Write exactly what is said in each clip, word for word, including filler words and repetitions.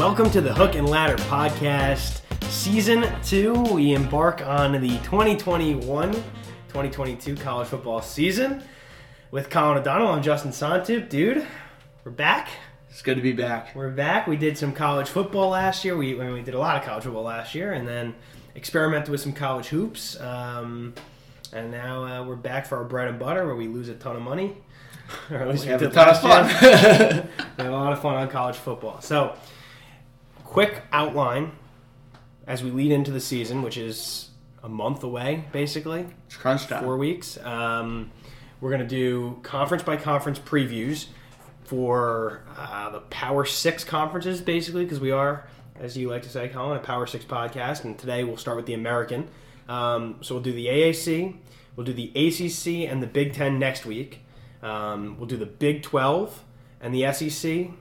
Welcome to the Hook and Ladder podcast, season two. We embark on the twenty twenty-one twenty twenty-two college football season with Colin O'Donnell. I'm Justin Santupe. Dude, we're back. It's good to be back. We're back. We did some college football last year. We I mean, we did a lot of college football last year, and then experimented with some college hoops. Um, and now uh, we're back for our bread and butter, where we lose a ton of money, or at least we, we have a ton of fun. we had a lot of fun on college football. So. Quick outline as we lead into the season, which is a month away, basically. It's crunch time. Four weeks. Um, we're going to do conference-by-conference previews for uh, the Power Six conferences, basically, because we are, as you like to say, Colin, a Power Six podcast. And today we'll start with the American. Um, so we'll do the A A C, we'll do the A C C and the Big Ten next week. Um, we'll do the Big twelve and the S E C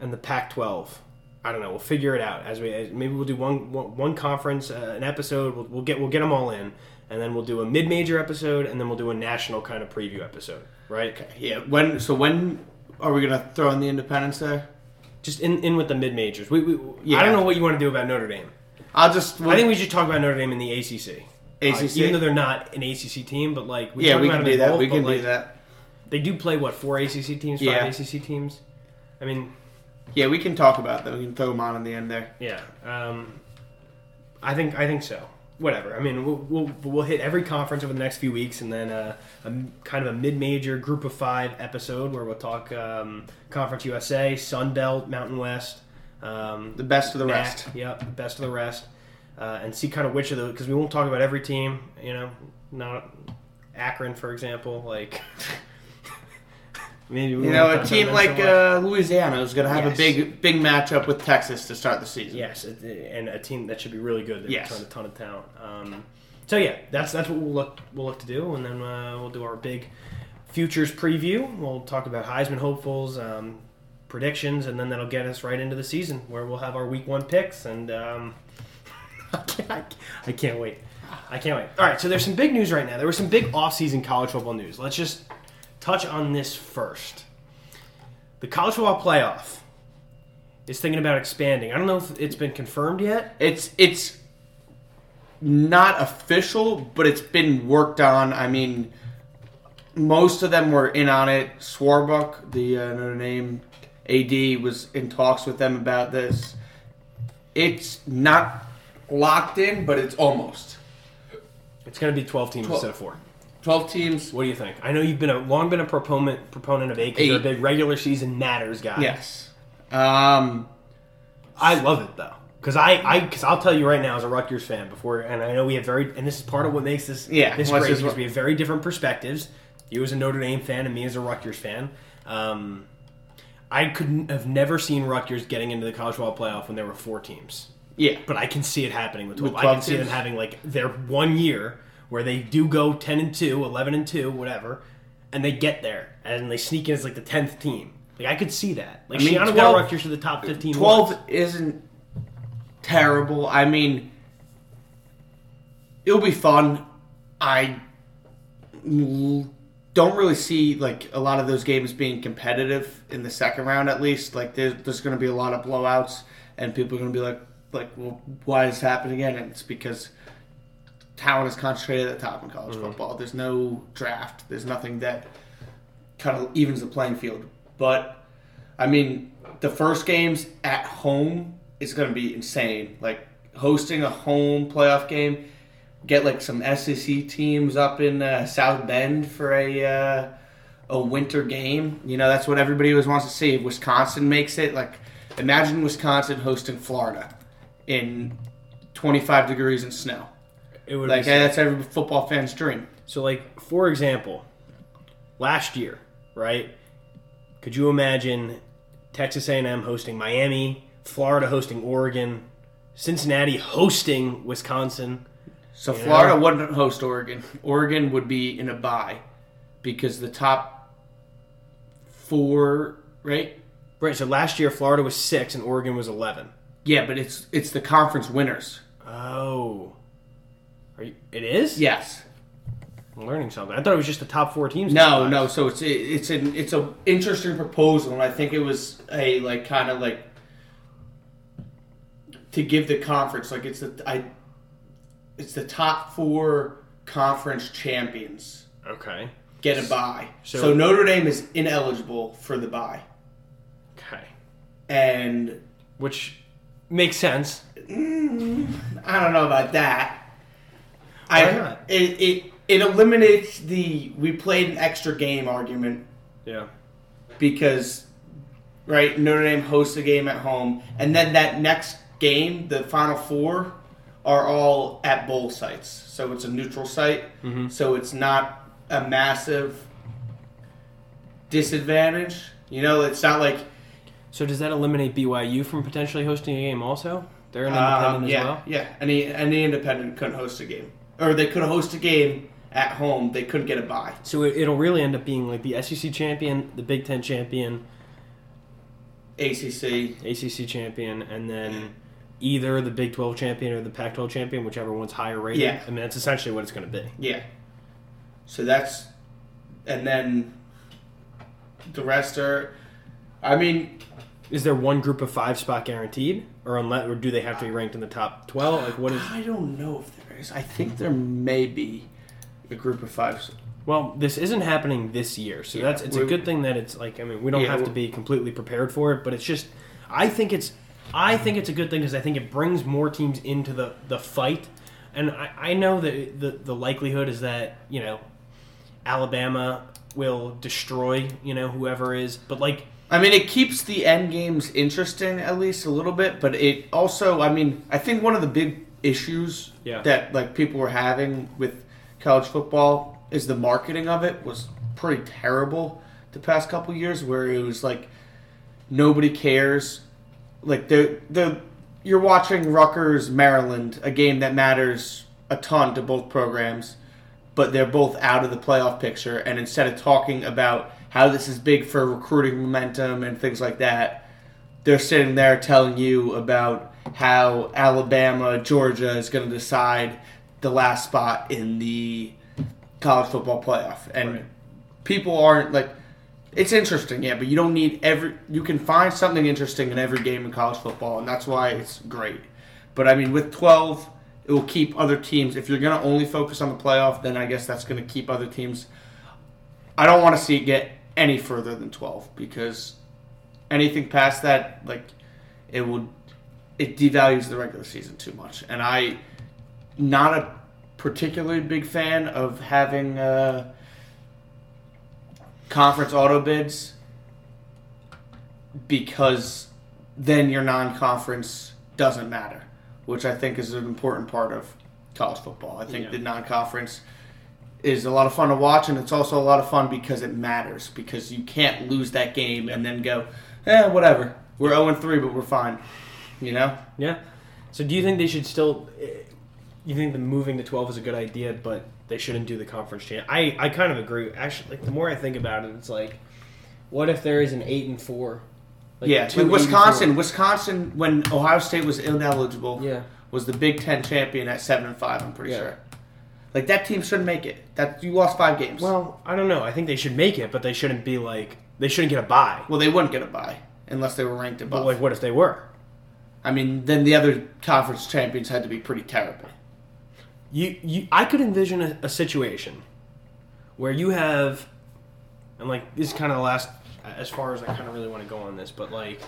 and the Pac twelve. I don't know. We'll figure it out as we as maybe we'll do one one, one conference, uh, an episode. We'll, we'll get we'll get them all in, and then we'll do a mid-major episode, and then we'll do a national kind of preview episode, right? Okay. Yeah. When so when are we gonna throw in the Independence Day? Just in, in with the mid-majors. We, we yeah. I don't know what you want to do about Notre Dame. I'll just. We'll, I think we should talk about Notre Dame in the A C C. A C C, uh, even though they're not an A C C team, but like we yeah, we can do that. Both, we can do like, that. They do play what four A C C teams, five yeah. A C C teams. I mean. Yeah, we can talk about them. We can throw them on in the end there. Yeah, um, I think I think so. Whatever. I mean, we'll, we'll we'll hit every conference over the next few weeks, and then uh, a kind of a mid-major group of five episode where we'll talk um, Conference U S A, Sun Belt, Mountain West, um, the best of the rest. Yep, the best of the rest, uh, and see kind of which of those because we won't talk about every team. You know, not Akron, for example, like. Maybe you know, a team like uh, Louisiana is going to have yes. a big big matchup with Texas to start the season. Yes, and a team that should be really good. They've yes. turned a ton of talent. Um, so, yeah, that's that's what we'll look, we'll look to do, and then uh, we'll do our big futures preview. We'll talk about Heisman hopefuls, um, predictions, and then that'll get us right into the season where we'll have our week one picks, and um, I can't wait. I can't wait. All right, so there's some big news right now. There was some big off-season college football news. Let's just... touch on this first. The college football playoff is thinking about expanding. I don't know if it's been confirmed yet. It's it's not official, but it's been worked on. I mean, most of them were in on it. Swarbrick, the uh, Notre Dame A D, was in talks with them about this. It's not locked in, but it's almost. It's going to be twelve teams twelve. Instead of four. Twelve teams. What do you think? I know you've been a long been a proponent proponent of eight because you're a big regular season matters guy. Yes, um, I love it though because I I because I'll tell you right now as a Rutgers fan before and I know we have very and this is part of what makes this yeah this great because we have very different perspectives. You as a Notre Dame fan and me as a Rutgers fan. Um, I couldn't have never seen Rutgers getting into the college football playoff when there were four teams. Yeah, but I can see it happening with twelve. With twelve I can see teams? Them having like their one year. Where they do go ten and two, eleven and two, whatever, and they get there and they sneak in as like the tenth team. Like I could see that. Like I mean, Schiano got Rutgers to the top fifteen. Twelve ones. Isn't terrible. I mean, it'll be fun. I don't really see like a lot of those games being competitive in the second round. At least like there's, there's going to be a lot of blowouts and people are going to be like like well why is this happening again? And it's because. Talent is concentrated at the top in college mm-hmm. football. There's no draft. There's nothing that kind of evens the playing field. But, I mean, the first games at home is going to be insane. Like, hosting a home playoff game, get, like, some S E C teams up in uh, South Bend for a uh, a winter game. You know, that's what everybody always wants to see. If Wisconsin makes it, like, imagine Wisconsin hosting Florida in twenty-five degrees and snow. It would like, be that's every football fan's dream. So, like, for example, last year, right, could you imagine Texas A and M hosting Miami, Florida hosting Oregon, Cincinnati hosting Wisconsin? So Florida know? Wouldn't host Oregon. Oregon would be in a bye because the top four, right? Right, so last year Florida was six and Oregon was eleven. Yeah, but it's it's the conference winners. Oh, it is? Yes. I'm learning something. I thought it was just the top four teams. No, no. So it's it's an it's an interesting proposal, and I think it was a like kind of like to give the conference, like it's the I, it's the top four conference champions. Okay. Get a bye. So, so Notre Dame is ineligible for the bye. Okay. And which makes sense. Mm, I don't know about that. Why I not? It, it it eliminates the we played an extra game argument. Yeah. Because right, Notre Dame hosts a game at home, and then that next game, the Final Four, are all at bowl sites. So it's a neutral site. Mm-hmm. So it's not a massive disadvantage. You know, it's not like... So does that eliminate B Y U from potentially hosting a game also? They're an independent um, yeah, as well? Yeah, any, any independent couldn't host a game. Or they could host a game at home. They couldn't get a bye. So it, it'll really end up being like the S E C champion, the Big Ten champion... A C C. A C C champion, and then either the Big twelve champion or the Pac twelve champion, whichever one's higher rated. Yeah. I mean, that's essentially what it's going to be. Yeah. So that's... And then the rest are... I mean... Is there one group of five spot guaranteed? Or unless, or do they have to be ranked in the top twelve? Like, what is... I don't know if there is. I think there may be a group of five... Well, this isn't happening this year, so yeah, that's it's a good thing that it's like I mean we don't yeah, have to be completely prepared for it, but it's just I think it's I think it's a good thing because I think it brings more teams into the, the fight, and I, I know that the the likelihood is that you know Alabama will destroy you know whoever is, but like I mean it keeps the end games interesting at least a little bit, but it also I mean I think one of the big issues yeah. that like people were having with college football. Is the marketing of it was pretty terrible the past couple years, where it was like nobody cares. Like the the you're watching Rutgers Maryland, a game that matters a ton to both programs, but they're both out of the playoff picture. And instead of talking about how this is big for recruiting momentum and things like that, they're sitting there telling you about how Alabama, Georgia is going to decide the last spot in the college football playoff, and right. people aren't like it's interesting yeah but you don't need every you can find something interesting in every game in college football, and that's why it's great. But I mean with twelve it will keep other teams, if you're going to only focus on the playoff, then I guess that's going to keep other teams. I don't want to see it get any further than twelve, because anything past that, like it will it devalues the regular season too much, and I not a particularly big fan of having uh, conference auto bids, because then your non-conference doesn't matter, which I think is an important part of college football. I think yeah. the non-conference is a lot of fun to watch, and it's also a lot of fun because it matters, because you can't lose that game and then go, eh, whatever. We're oh and three, but we're fine. You know? Yeah. So do you think they should still... You think the moving to twelve is a good idea, but they shouldn't do the conference change. I, I kind of agree. Actually, like the more I think about it, it's like, what if there is an eight and four? Like yeah, two like Wisconsin. Four. Wisconsin, when Ohio State was ineligible, yeah. was the Big Ten champion at seven and five. I'm pretty yeah. sure. Like that team shouldn't make it. That you lost five games. Well, I don't know. I think they should make it, but they shouldn't be like they shouldn't get a bye. Well, they wouldn't get a bye unless they were ranked above. But like, what if they were? I mean, then the other conference champions had to be pretty terrible. You, you, I could envision a, a situation where you have, and like this is kind of the last, as far as I kind of really want to go on this, but like,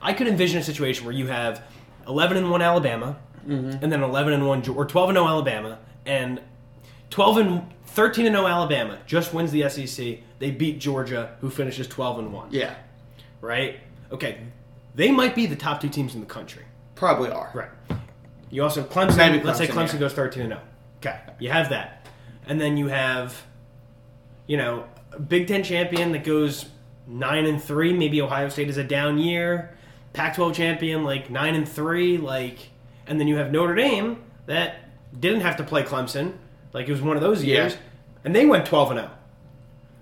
I could envision a situation where you have eleven and one Alabama, mm-hmm. and then eleven and one or twelve and zero Alabama, and twelve and thirteen and zero Alabama just wins the S E C. They beat Georgia, who finishes twelve and one. Yeah, right. Okay, they might be the top two teams in the country. Probably are. Right. You also have Clemson, Clemson. Let's say Clemson yeah. goes thirteen and oh. Okay. You have that. And then you have, you know, a Big Ten champion that goes nine and three. Maybe Ohio State is a down year. Pac twelve champion, like nine and three. Like, and then you have Notre Dame that didn't have to play Clemson. Like, it was one of those years. Yeah. And they went twelve and oh.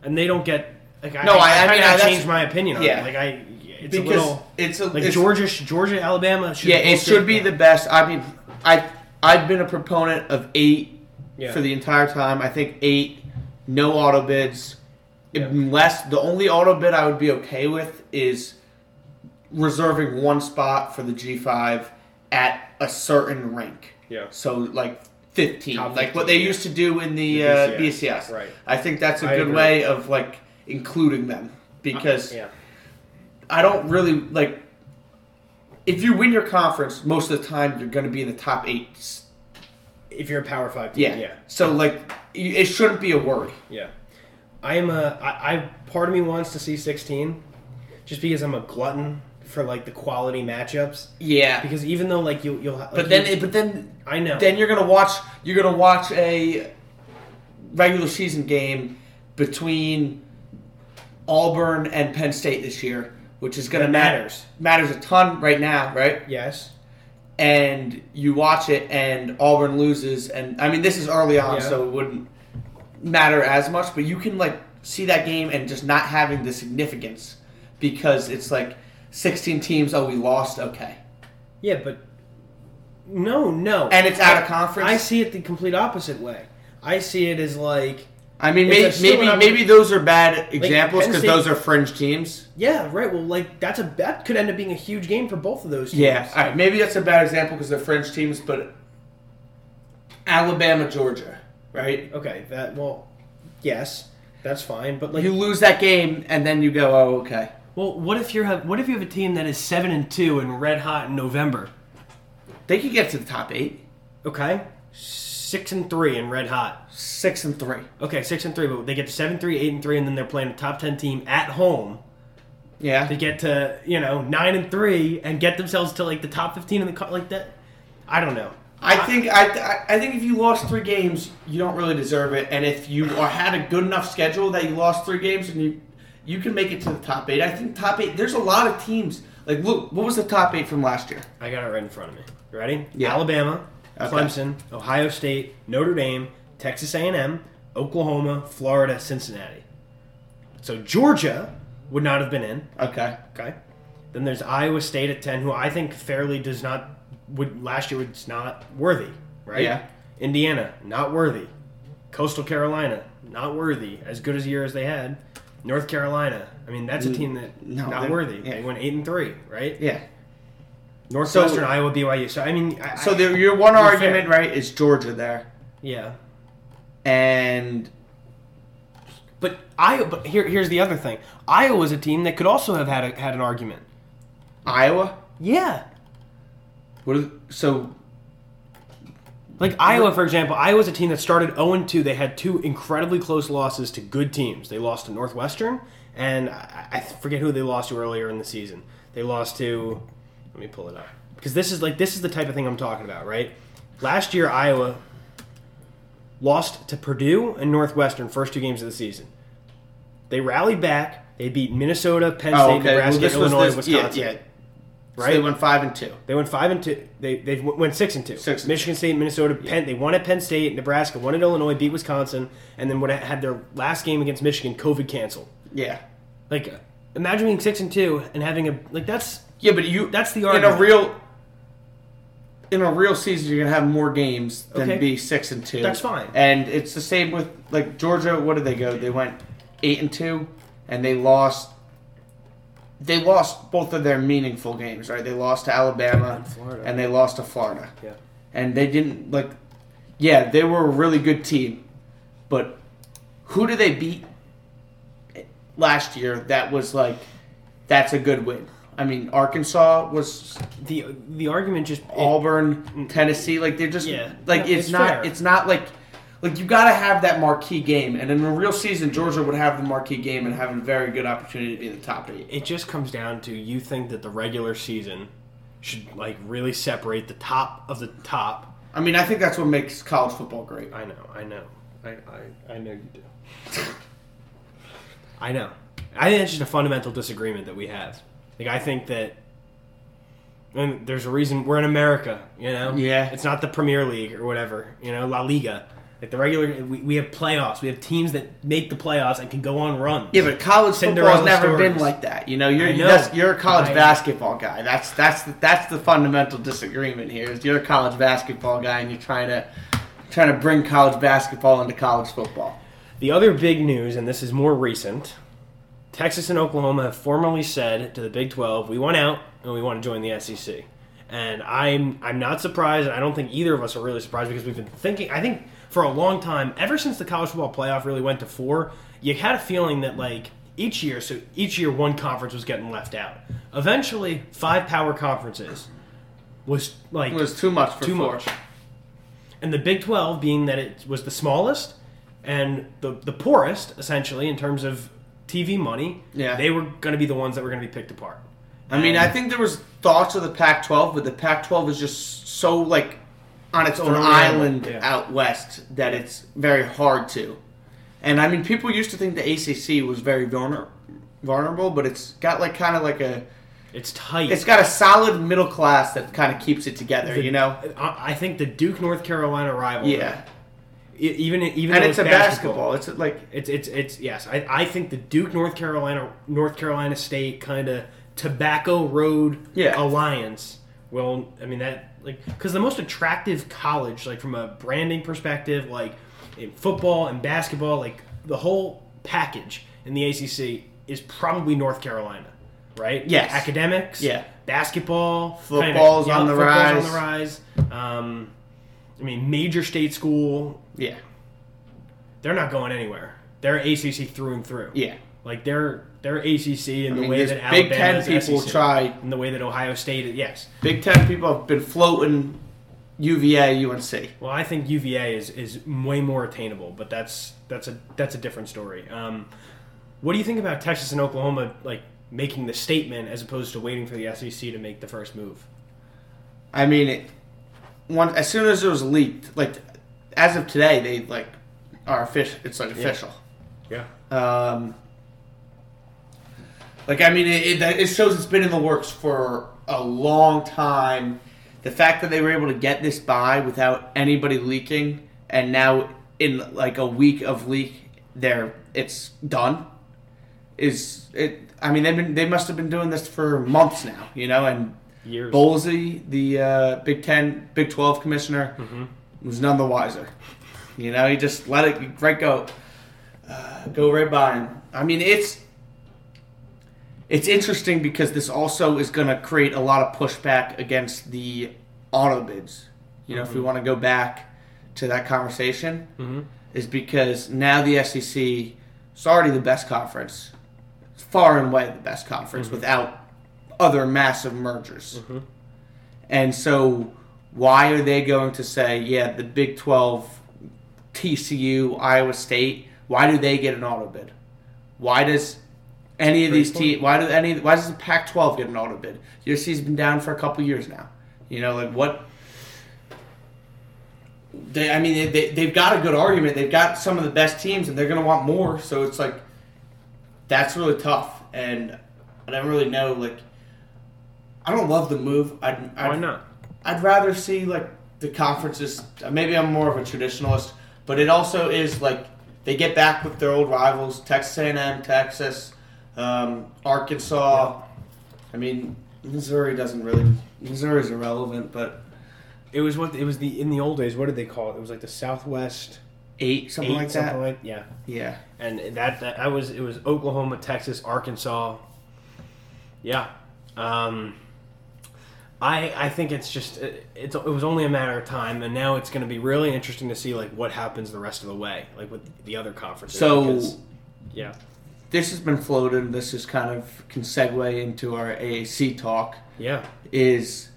And they don't get. Like, no, I, I, I, I mean, I changed my opinion on yeah. it. Like, I. It's because a little. It's a, like, it's, Georgia, Georgia, Alabama. Should yeah, it should be the best. I mean. I, I've been a proponent of eight yeah. for the entire time. I think eight, no auto bids. Yeah. Unless the only auto bid I would be okay with is reserving one spot for the G five at a certain rank. Yeah. So like fifteen, top like fifteen, what they yeah. used to do in the, the B C S. Uh, B C S. Right. I think that's a I good agree. way of like including them because uh, yeah. I don't really like. If you win your conference, most of the time you're going to be in the top eight. If you're a Power Five team, yeah. yeah. So like, it shouldn't be a worry. Yeah. I am a. I, I part of me wants to see sixteen, just because I'm a glutton for like the quality matchups. Yeah. Because even though like you you'll. Like, but then, you, but then I know. Then you're gonna watch. You're gonna watch a regular season game between Auburn and Penn State this year, which is gonna matter. Matters a ton right now, right? Yes. And you watch it, and Auburn loses, and I mean this is early on, yeah. so it wouldn't matter as much. But you can like see that game and just not having the significance because it's like sixteen teams. Oh, we lost. Okay. Yeah, but no, no. And it's out of conference. I see it the complete opposite way. I see it as like. I mean, maybe maybe, maybe those are bad examples because like those are fringe teams. Yeah, right. Well, like that's a that could end up being a huge game for both of those teams. Yeah, all right. Maybe that's a bad example because they're fringe teams, but Alabama, Georgia, right? Okay, that well, yes, that's fine. But like you lose that game and then you go, oh, okay. Well, what if you're what if you have a team that is seven and two and red hot in November? They could get to the top eight. Okay. Six and three and red hot. Six and three. Okay, six and three, but they get to seven, three, eight and three, and then they're playing a top ten team at home. Yeah. They get to, you know, nine and three and get themselves to like the top fifteen in the cut like that. I don't know. I, I think I I think if you lost three games, you don't really deserve it. And if you are, had a good enough schedule that you lost three games and you you can make it to the top eight. I think top eight. There's a lot of teams. Like look, what was the top eight from last year? I got it right in front of me. You ready? Yeah. Alabama. Okay. Clemson, Ohio State, Notre Dame, Texas A and M, Oklahoma, Florida, Cincinnati. So Georgia would not have been in. Okay. Okay. Then there's Iowa State at ten, who I think fairly does not would last year was not worthy, right? Yeah. Indiana, not worthy. Coastal Carolina, not worthy. As good as a year as they had. North Carolina, I mean that's a team that no, not worthy. Yeah. They went eight and three, right? Yeah. Northwestern, so, Iowa, B Y U. So I mean, I, so there, your one argument, fair. right, is Georgia there. Yeah, and but Iowa. But here, here's the other thing. Iowa's a team that could also have had a, had an argument. Iowa. Yeah. What is, so? Like Iowa, for example, Iowa's a team that started oh and two. They had two incredibly close losses to good teams. They lost to Northwestern, and I, I forget who they lost to earlier in the season. They lost to. Let me pull it up because this is like this is the type of thing I'm talking about, right? Last year, Iowa lost to Purdue and Northwestern first two games of the season. They rallied back. They beat Minnesota, Penn State, oh, okay. Nebraska, well, Illinois, was this, Wisconsin. Yeah, yeah. Right? So they went five and two. They went five and two. They they went six and two. Six. And Michigan two. State, Minnesota, yeah. Penn. They won at Penn State, Nebraska won at Illinois, beat Wisconsin, and then when had their last game against Michigan, COVID canceled. Yeah. Like imagine being six and two and having a like that's. Yeah, but you—that's the argument. In a real, in a real season, you're gonna have more games than okay. be six and two. That's fine. And it's the same with like Georgia. What did they go? They went eight and two, and they lost. They lost both of their meaningful games, right? They lost to Alabama and, Florida, and they lost to Florida. Yeah, and they didn't like. Yeah, they were a really good team, but who did they beat last year? That was like, that's a good win. I mean, Arkansas was the the argument just Auburn, it, Tennessee, like they're just yeah, like no, it's, it's not fair. It's not like like you gotta have that marquee game, and in a real season, Georgia would have the marquee game and have a very good opportunity to be in the top eight. It just comes down to you think that the regular season should like really separate the top of the top. I mean, I think that's what makes college football great. I know, I know, I I, I know you do. I know. I think it's just a fundamental disagreement that we have. Like, I think that and there's a reason we're in America, you know? Yeah. It's not the Premier League or whatever, you know, La Liga. Like, the regular, we, we have playoffs. We have teams that make the playoffs and can go on runs. Yeah, but college football's never stories. been like that. You know, you're know. That's, you're a college I, basketball guy. That's that's the, that's the fundamental disagreement here is you're a college basketball guy and you're trying to trying to bring college basketball into college football. The other big news, and this is more recent... Texas and Oklahoma have formally said to the Big twelve, we want out and we want to join the S E C. And I'm I'm not surprised, and I don't think either of us are really surprised, because we've been thinking, I think for a long time, ever since the college football playoff really went to four, you had a feeling that like each year, so each year one conference was getting left out. Eventually, five power conferences was like... It was too much for too four. Much. And the Big twelve, being that it was the smallest and the the poorest, essentially, in terms of T V money, yeah. they were going to be the ones that were going to be picked apart. I mean, I think there was thoughts of the Pac twelve, but the Pac twelve is just so, like, on its own island yeah. out west that it's very hard to. And, I mean, people used to think the A C C was very vulner- vulnerable, but it's got, like, kind of like a... It's tight. It's got a solid middle class that kind of keeps it together, the, you know? I think the Duke-North Carolina rivalry. Yeah. Even, even and it's a basketball. basketball. It's like... It's, it's, it's yes. I, I think the Duke-North Carolina, North Carolina State kind of... Tobacco Road yeah. Alliance. Well, I mean that, like, because the most attractive college, like from a branding perspective, like in football and basketball, like the whole package in the A C C is probably North Carolina, right? Yes. Like, academics. Yeah. Basketball. Football's kinda, yeah, on the football's rise. on the rise. Um, I mean, major state school. Yeah. They're not going anywhere. They're A C C through and through. Yeah. Like they're. They're A C C in I mean, the way that Alabama is people S E C, try in the way that Ohio State is, yes. Big Ten people have been floating U V A, U N C. Well, I think U V A is, is way more attainable, but that's that's a that's a different story. Um, what do you think about Texas and Oklahoma like making the statement as opposed to waiting for the S E C to make the first move? I mean, it, one as soon as it was leaked, like as of today, they like are official. It's like official. Yeah. yeah. Um. Like, I mean, it, it shows it's been in the works for a long time. The fact that they were able to get this by without anybody leaking, and now in like a week of leak, they're it's done. Is it? I mean, they've been they must have been doing this for months now, you know. And years. Bowlsby, the uh, Big Ten, Big Twelve commissioner, mm-hmm. was none the wiser. You know, he just let it right go, uh, go right by him. I mean, it's. It's interesting because this also is going to create a lot of pushback against the auto bids. You know, mm-hmm. if we want to go back to that conversation, mm-hmm. is because now the S E C is already the best conference. It's far and away the best conference mm-hmm. without other massive mergers. Mm-hmm. And so why are they going to say, yeah, the Big twelve, T C U, Iowa State, why do they get an auto bid? Why does... Any of these teams, why do any? Why does the Pac twelve get an auto bid? U S C's been down for a couple years now. You know, like what? They, I mean, they, they they've got a good argument. They've got some of the best teams, and they're going to want more. So it's like that's really tough. And I don't really know. Like, I don't love the move. I'd, I'd, why not? I'd rather see like the conferences. Maybe I'm more of a traditionalist, but it also is like they get back with their old rivals: Texas A and M, Texas. Um, Arkansas, yeah. I mean, Missouri doesn't really. Missouri's irrelevant, but it was what it was the in the old days. What did they call it? It was like the Southwest Eight, something eight, like something that. Like, yeah, yeah. And that, that that was it was Oklahoma, Texas, Arkansas. Yeah, um, I I think it's just it, it's it was only a matter of time, and now it's going to be really interesting to see like what happens the rest of the way, like with the other conferences. So, because, yeah. This has been floated. This is kind of can segue into our A A C talk. Yeah, is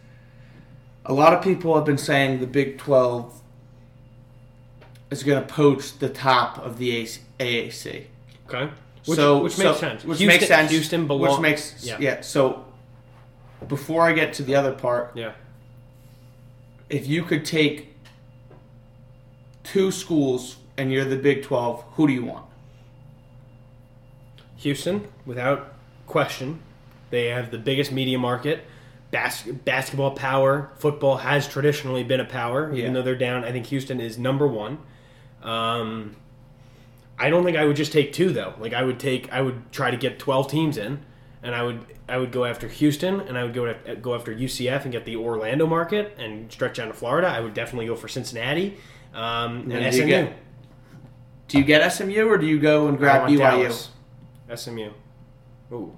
a lot of people have been saying the Big twelve is going to poach the top of the A A C. Okay, which, so which makes so, sense. Which Houston, makes sense. Houston belongs. Which makes yeah. yeah. So before I get to the other part, yeah, if you could take two schools and you're the Big twelve, who do you want? Houston, without question, they have the biggest media market. Bas- basketball power, football has traditionally been a power, even yeah. though they're down. I think Houston is number one. Um, I don't think I would just take two though. Like I would take, I would try to get twelve teams in, and I would I would go after Houston, and I would go to, go after U C F and get the Orlando market and stretch down to Florida. I would definitely go for Cincinnati um, and, and S M U. Do you, get, do you get S M U or do you go and grab B Y U? Dallas. S M U. Ooh.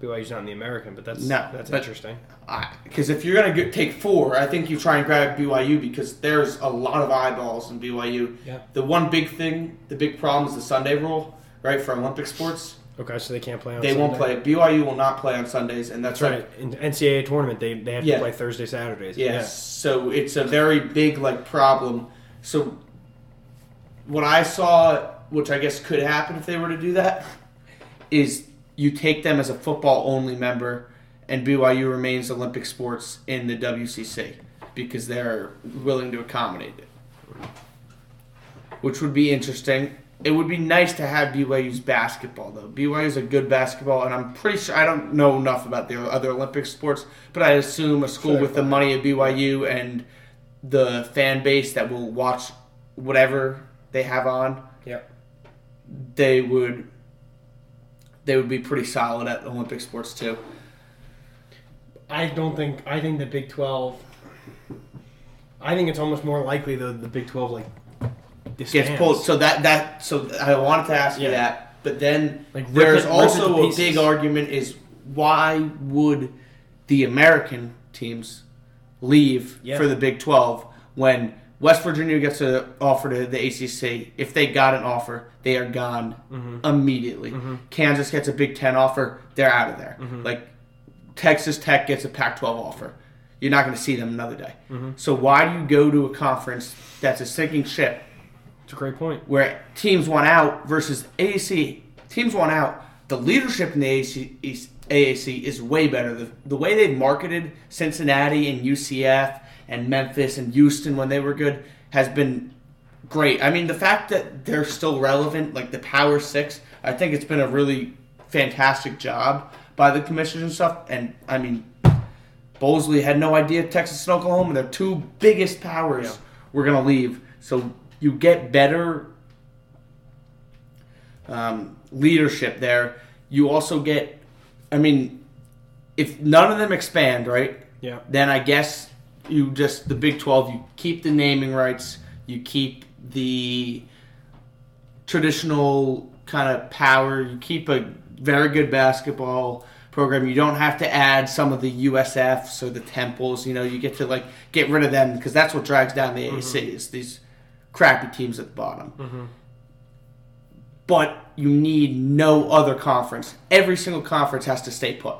B Y U's not in the American, but that's no, that's but interesting. Because if you're going to take four, I think you try and grab B Y U because there's a lot of eyeballs in B Y U. Yeah. The one big thing, the big problem is the Sunday rule, right, for Olympic sports. Okay, so they can't play on they Sunday? They won't play. B Y U will not play on Sundays, and that's, that's right. In the N C double A tournament, they, they have yeah. to play Thursday, Saturdays. Yes, yeah. So it's a very big like problem. So what I saw, which I guess could happen if they were to do that, is you take them as a football-only member, and B Y U remains Olympic sports in the W C C because they're willing to accommodate it, which would be interesting. It would be nice to have B Y U's basketball, though. B Y U's a good basketball, and I'm pretty sure I don't know enough about the other Olympic sports, but I assume a school sure, with the money of B Y U and the fan base that will watch whatever they have on, yeah, they would... They would be pretty solid at Olympic sports too. I don't think. I think the Big twelve. I think it's almost more likely though the Big twelve like disbands. Gets pulled. So that that so I wanted to ask yeah. you that, but then like there's it, also a big argument is why would the American teams leave yeah. for the Big twelve when West Virginia gets an offer to the A C C. If they got an offer, they are gone mm-hmm. immediately. Mm-hmm. Kansas gets a Big Ten offer, they're out of there. Mm-hmm. Like Texas Tech gets a Pac twelve offer. You're not going to see them another day. Mm-hmm. So why do you go to a conference that's a sinking ship? It's a great point. Where teams want out versus A A C. Teams want out. The leadership in the A A C is way better. The, the way they've marketed Cincinnati and U C F and Memphis and Houston when they were good has been great. I mean, the fact that they're still relevant, like the Power Six, I think it's been a really fantastic job by the commissioners and stuff. And, I mean, Bowlsby had no idea Texas and Oklahoma, their two biggest powers, yeah. were going to leave. So you get better um, leadership there. You also get, I mean, if none of them expand, right, yeah. then I guess... You just, the Big twelve, you keep the naming rights, you keep the traditional kind of power, you keep a very good basketball program. You don't have to add some of the U S Fs or the Temples, you know, you get to like get rid of them because that's what drags down the mm-hmm. A A C is these crappy teams at the bottom. Mm-hmm. But you need no other conference. Every single conference has to stay put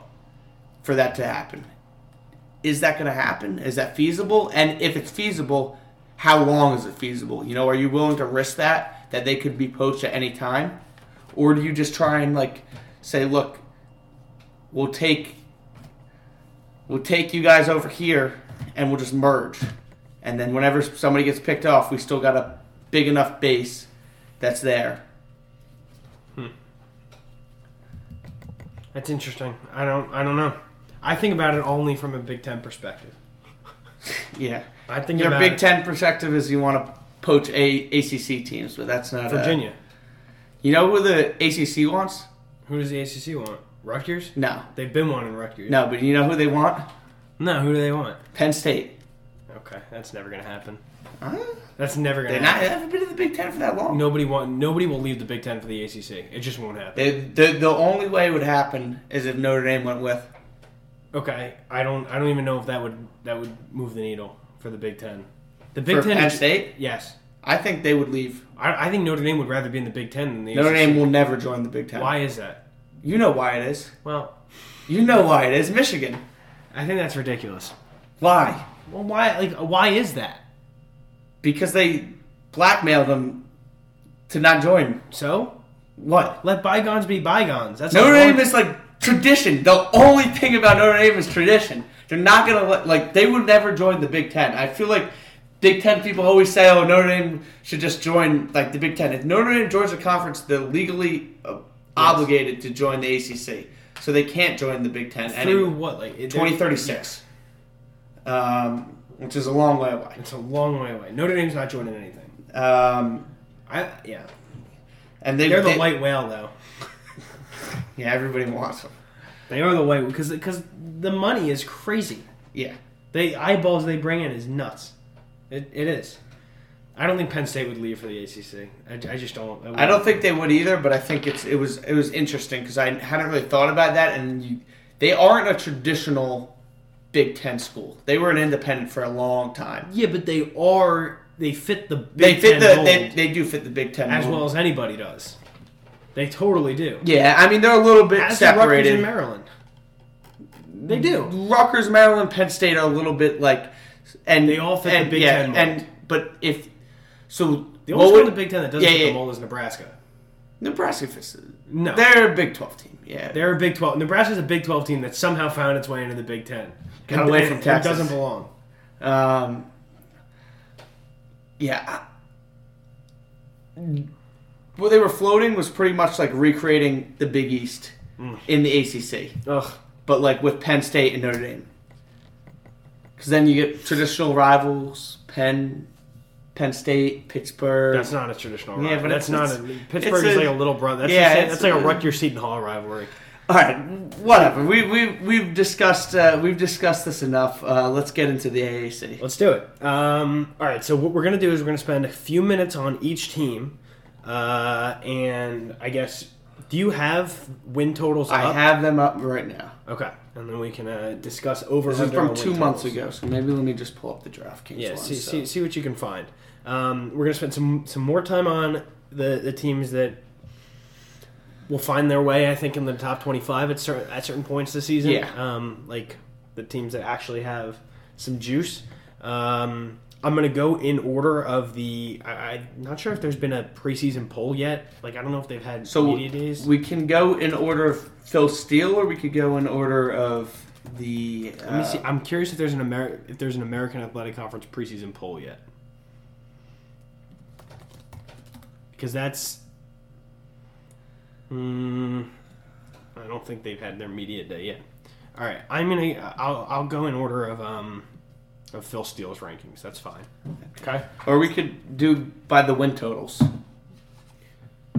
for that to happen. Is that going to happen? Is that feasible? And if it's feasible, how long is it feasible? You know, are you willing to risk that, that they could be poached at any time? Or do you just try and, like, say, look, we'll take we'll take you guys over here and we'll just merge. And then whenever somebody gets picked off, we still got a big enough base that's there. Hmm. That's interesting. I don't. I don't know. I think about it only from a Big Ten perspective. Yeah. I think your Big Ten perspective is you want to poach a- ACC teams, but that's not Virginia. A, you know who the A C C wants? Who does the A C C want? Rutgers? No. They've been wanting Rutgers. No, but you know who they want? No, who do they want? Penn State. Okay, that's never going to happen. Huh? That's never going to happen. They haven't been in the Big Ten for that long. Nobody want, Nobody will leave the Big Ten for the A C C. It just won't happen. They, the, the only way it would happen is if Notre Dame went with... Okay, I don't. I don't even know if that would that would move the needle for the Big Ten. The Big for Ten, Penn State. Yes, I think they would leave. I, I think Notre Dame would rather be in the Big Ten than the. Notre A C C. Dame will never join the Big Ten. Why is that? You know why it is. Well, you know why it is. Michigan. I think that's ridiculous. Why? Well, why? Like, why is that? Because they blackmailed them to not join. So what? Let bygones be bygones. That's Notre Dame is like. Tradition. The only thing about Notre Dame is tradition. They're not going to let, like, they would never join the Big Ten. I feel like Big Ten people always say, oh, Notre Dame should just join, like, the Big Ten. If Notre Dame joins a conference, they're legally uh, yes. obligated to join the A C C. So they can't join the Big Ten. Through anyway. What? Like twenty thirty-six. Yeah. Um, which is a long way away. It's a long way away. Notre Dame's not joining anything. Um, I Yeah. And they, They're the they, white whale, though. Yeah, everybody wants them. They are the way because because the money is crazy. Yeah, the eyeballs they bring in is nuts. It it is. I don't think Penn State would leave for the A C C. I, I just don't. I, I don't think they would either, but I think it's it was it was interesting because I hadn't really thought about that. And you, they aren't a traditional Big Ten school. They were an independent for a long time. Yeah, but they are. They fit the Big they fit Ten the, mold. They, they do fit the Big Ten as mold. Well as anybody does. They totally do. Yeah, I mean they're a little bit as separated. As Rutgers and Maryland. They do. Rutgers, Maryland, Penn State are a little bit like, and they all fit and, the Big yeah, Ten mold. And but if so, the only one in the Big Ten that doesn't yeah, fit yeah. the mold is Nebraska. Nebraska fits. No, they're a Big twelve team. Yeah, they're a Big twelve. Nebraska's a Big twelve team that somehow found its way into the Big Ten. Got away from Texas. It doesn't belong. Um. Yeah. What they were floating was pretty much like recreating the Big East mm. in the A C C. Ugh. But like with Penn State and Notre Dame. Because then you get traditional rivals, Penn, Penn State, Pittsburgh. That's not a traditional rivalry. Yeah, but that's not a... Pittsburgh is a, like a little brother. That's, yeah, just, that's like a Rutgers-Seton Hall rivalry. All right, whatever. We, we, we've discussed uh, we've discussed this enough. Uh, let's get into the A A C. Let's do it. Um, all right, so what we're going to do is we're going to spend a few minutes on each team. Uh, and I guess, do you have win totals I up? I have them up right now. Okay, and then we can uh, discuss over. This is from two months totals. ago, so maybe let me just pull up the DraftKings. Yeah, one, see, so. see see what you can find. Um, we're going to spend some some more time on the, the teams that will find their way, I think, in the top twenty-five at certain at certain points this season. Yeah, um, like the teams that actually have some juice. Um, I'm going to go in order of the... I, I'm not sure if there's been a preseason poll yet. Like, I don't know if they've had so media days. We can go in order of Phil Steele, or we could go in order of the... Uh, Let me see. I'm curious if there's an Ameri- if there's an American Athletic Conference preseason poll yet. Because that's... Mm, I don't think they've had their media day yet. All right. I'm going to... I'll I'll go in order of... um. Of Phil Steele's rankings, that's fine. Okay. Or we could do by the win totals.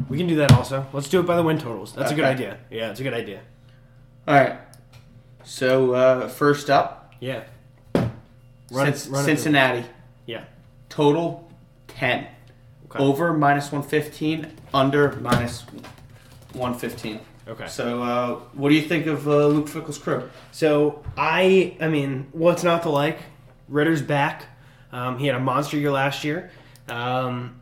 We can do that also. Let's do it by the win totals. That's okay. a good idea. Yeah, it's a good idea. All right. So uh, first up, yeah, run, C- run Cincinnati. Yeah. Total ten. Okay. Over minus one fifteen. Under minus one fifteen. Okay. So, uh, what do you think of uh, Luke Fickell's crew? So I, I mean, what's not to like? Ritter's back. Um, he had a monster year last year. Um,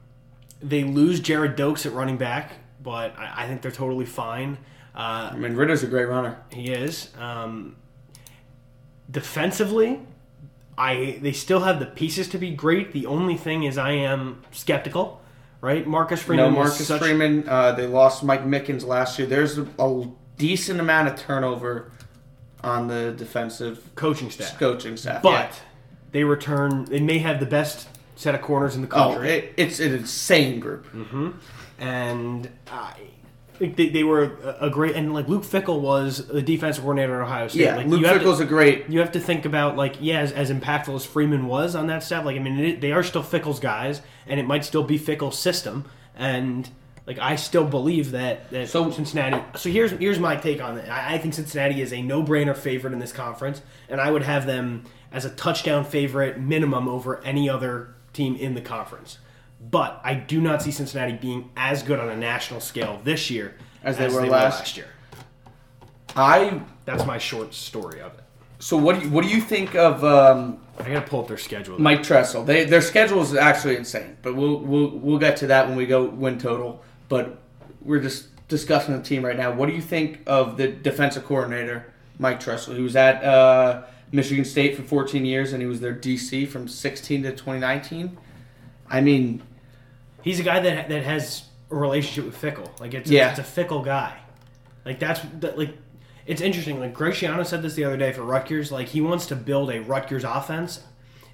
they lose Jared Doakes at running back, but I, I think they're totally fine. Uh, I mean, Ritter's a great runner. He is. Um, defensively, I they still have the pieces to be great. The only thing is I am skeptical, right? Marcus Freeman. No, Marcus such... Freeman. Uh, they lost Mike Mickens last year. There's a, a decent amount of turnover on the defensive coaching staff. Coaching staff, but. Yeah. They return. They may have the best set of corners in the country. Oh, it, it's an insane group. Mm-hmm. And I think they, they were a, a great. And like Luke Fickell was the defensive coordinator at Ohio State. Yeah, like Luke Fickell's a great. You have to think about like yeah, as, as impactful as Freeman was on that staff. Like I mean, it, they are still Fickell's guys, and it might still be Fickell's system. And like I still believe that that so, Cincinnati. So here's here's my take on it. I, I think Cincinnati is a no-brainer favorite in this conference, and I would have them as a touchdown favorite minimum over any other team in the conference. But I do not see Cincinnati being as good on a national scale this year as they, as were, they last. were last year. I That's my short story of it. So what do you, what do you think of... Um, I got to pull up their schedule. Though. Mike Tressel. They, their schedule is actually insane, but we'll, we'll, we'll get to that when we go win total. But we're just discussing the team right now. What do you think of the defensive coordinator, Mike Tressel, who was at... Uh, Michigan State for fourteen years, and he was their D C from sixteen to twenty nineteen. I mean, he's a guy that that has a relationship with Fickell. Like it's yeah. a, it's a Fickell guy. Like that's that, like it's interesting. Like Schiano said this the other day for Rutgers. Like he wants to build a Rutgers offense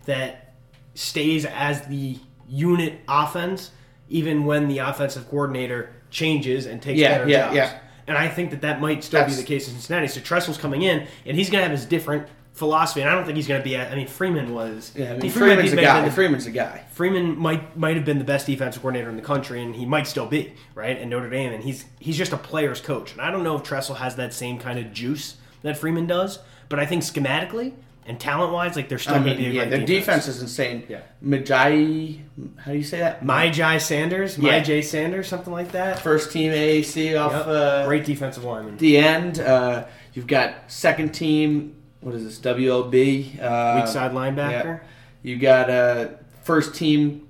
that stays as the unit offense, even when the offensive coordinator changes and takes yeah, better yeah, jobs. Yeah. And I think that that might still that's, be the case in Cincinnati. So Tressel's coming in, and he's gonna have his different philosophy, and I don't think he's going to be at, I mean, Freeman was... Yeah, I mean, Freeman's a guy. The, Freeman's a guy. Freeman might might have been the best defensive coordinator in the country, and he might still be, right, in Notre Dame, and he's he's just a player's coach. And I don't know if Tressel has that same kind of juice that Freeman does, but I think schematically, And talent-wise, like, they're still going to be a great defense. Their defense is insane. Yeah. Myjai, how do you say that? Myjai Sanders? Yeah. Myjai Sanders, something like that. First team A A C off... Yep. Uh, great defensive lineman. The end. Uh, you've got second team, what is this, W L B? Uh, Weak side linebacker. Yeah. You've got uh, first team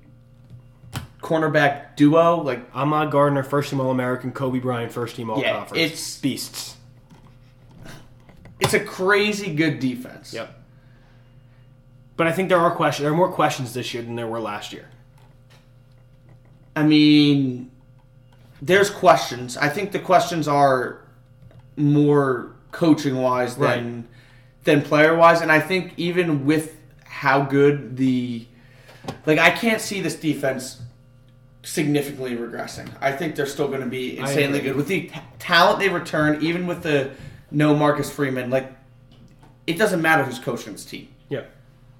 cornerback duo. Like Ahmad Gardner, first team All-American. Kobe Bryant, first team All-Conference. Yeah, it's... Beasts. It's a crazy good defense. Yep. But I think there are questions. There are more questions this year than there were last year. I mean, there's questions. I think the questions are more coaching-wise than right. than player-wise. And I think even with how good the... Like, I can't see this defense significantly regressing. I think they're still going to be insanely good. With the t- talent they return, even with the no Marcus Freeman, like, it doesn't matter who's coaching this team. Yeah.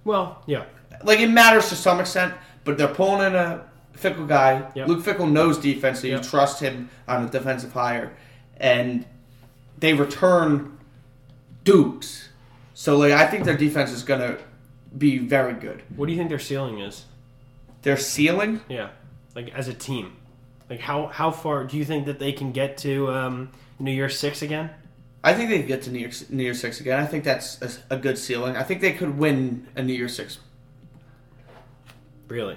Well, yeah. Like, it matters to some extent, but they're pulling in a Fickell guy. Yep. Luke Fickell knows defense, so you yep. trust him on the defensive hire. And they return Dukes. So, like, I think their defense is going to be very good. What do you think their ceiling is? Their ceiling? Yeah. Like, as a team. Like, how, how far do you think that they can get to um, New Year's six again? I think they could get to New Year's, New Year's Six again. I think that's a, a good ceiling. I think they could win a New Year's Six. Really?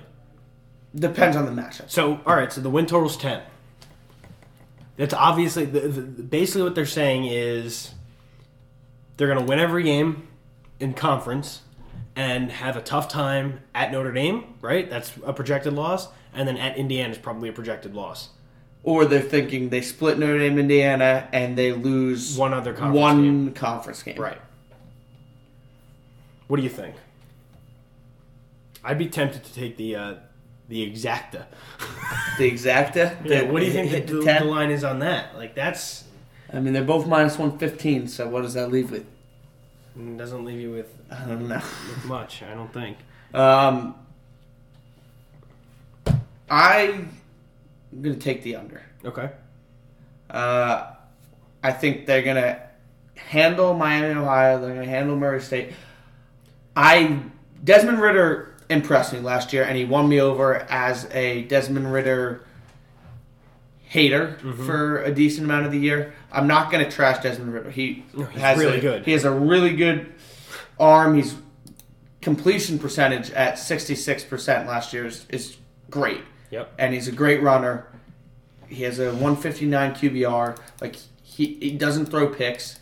Depends on the matchup. So, all right, so the win total's ten. That's obviously, the, the, basically what they're saying is they're going to win every game in conference and have a tough time at Notre Dame, right? That's a projected loss. And then at Indiana is probably a projected loss. Or they're thinking they split Notre Dame, Indiana, and they lose one other conference one game. conference game. Right. What do you think? I'd be tempted to take the uh, the exacta. The exacta. Yeah. The, what do you think the, the, the line is on that? Like that's. I mean, they're both minus one fifteen. So what does that leave with? It doesn't leave you with. I don't know. With much, I don't think. Um. I. I'm going to take the under. Okay. Uh, I think they're going to handle Miami, Ohio. They're going to handle Murray State. I Desmond Ridder impressed me last year, and he won me over as a Desmond Ridder hater mm-hmm. for a decent amount of the year. I'm not going to trash Desmond Ridder. He no, he's has really a, good. He has a really good arm. His completion percentage at sixty-six percent last year is, is great. Yep. And he's a great runner. He has a one fifty-nine Q B R. Like he, he doesn't throw picks.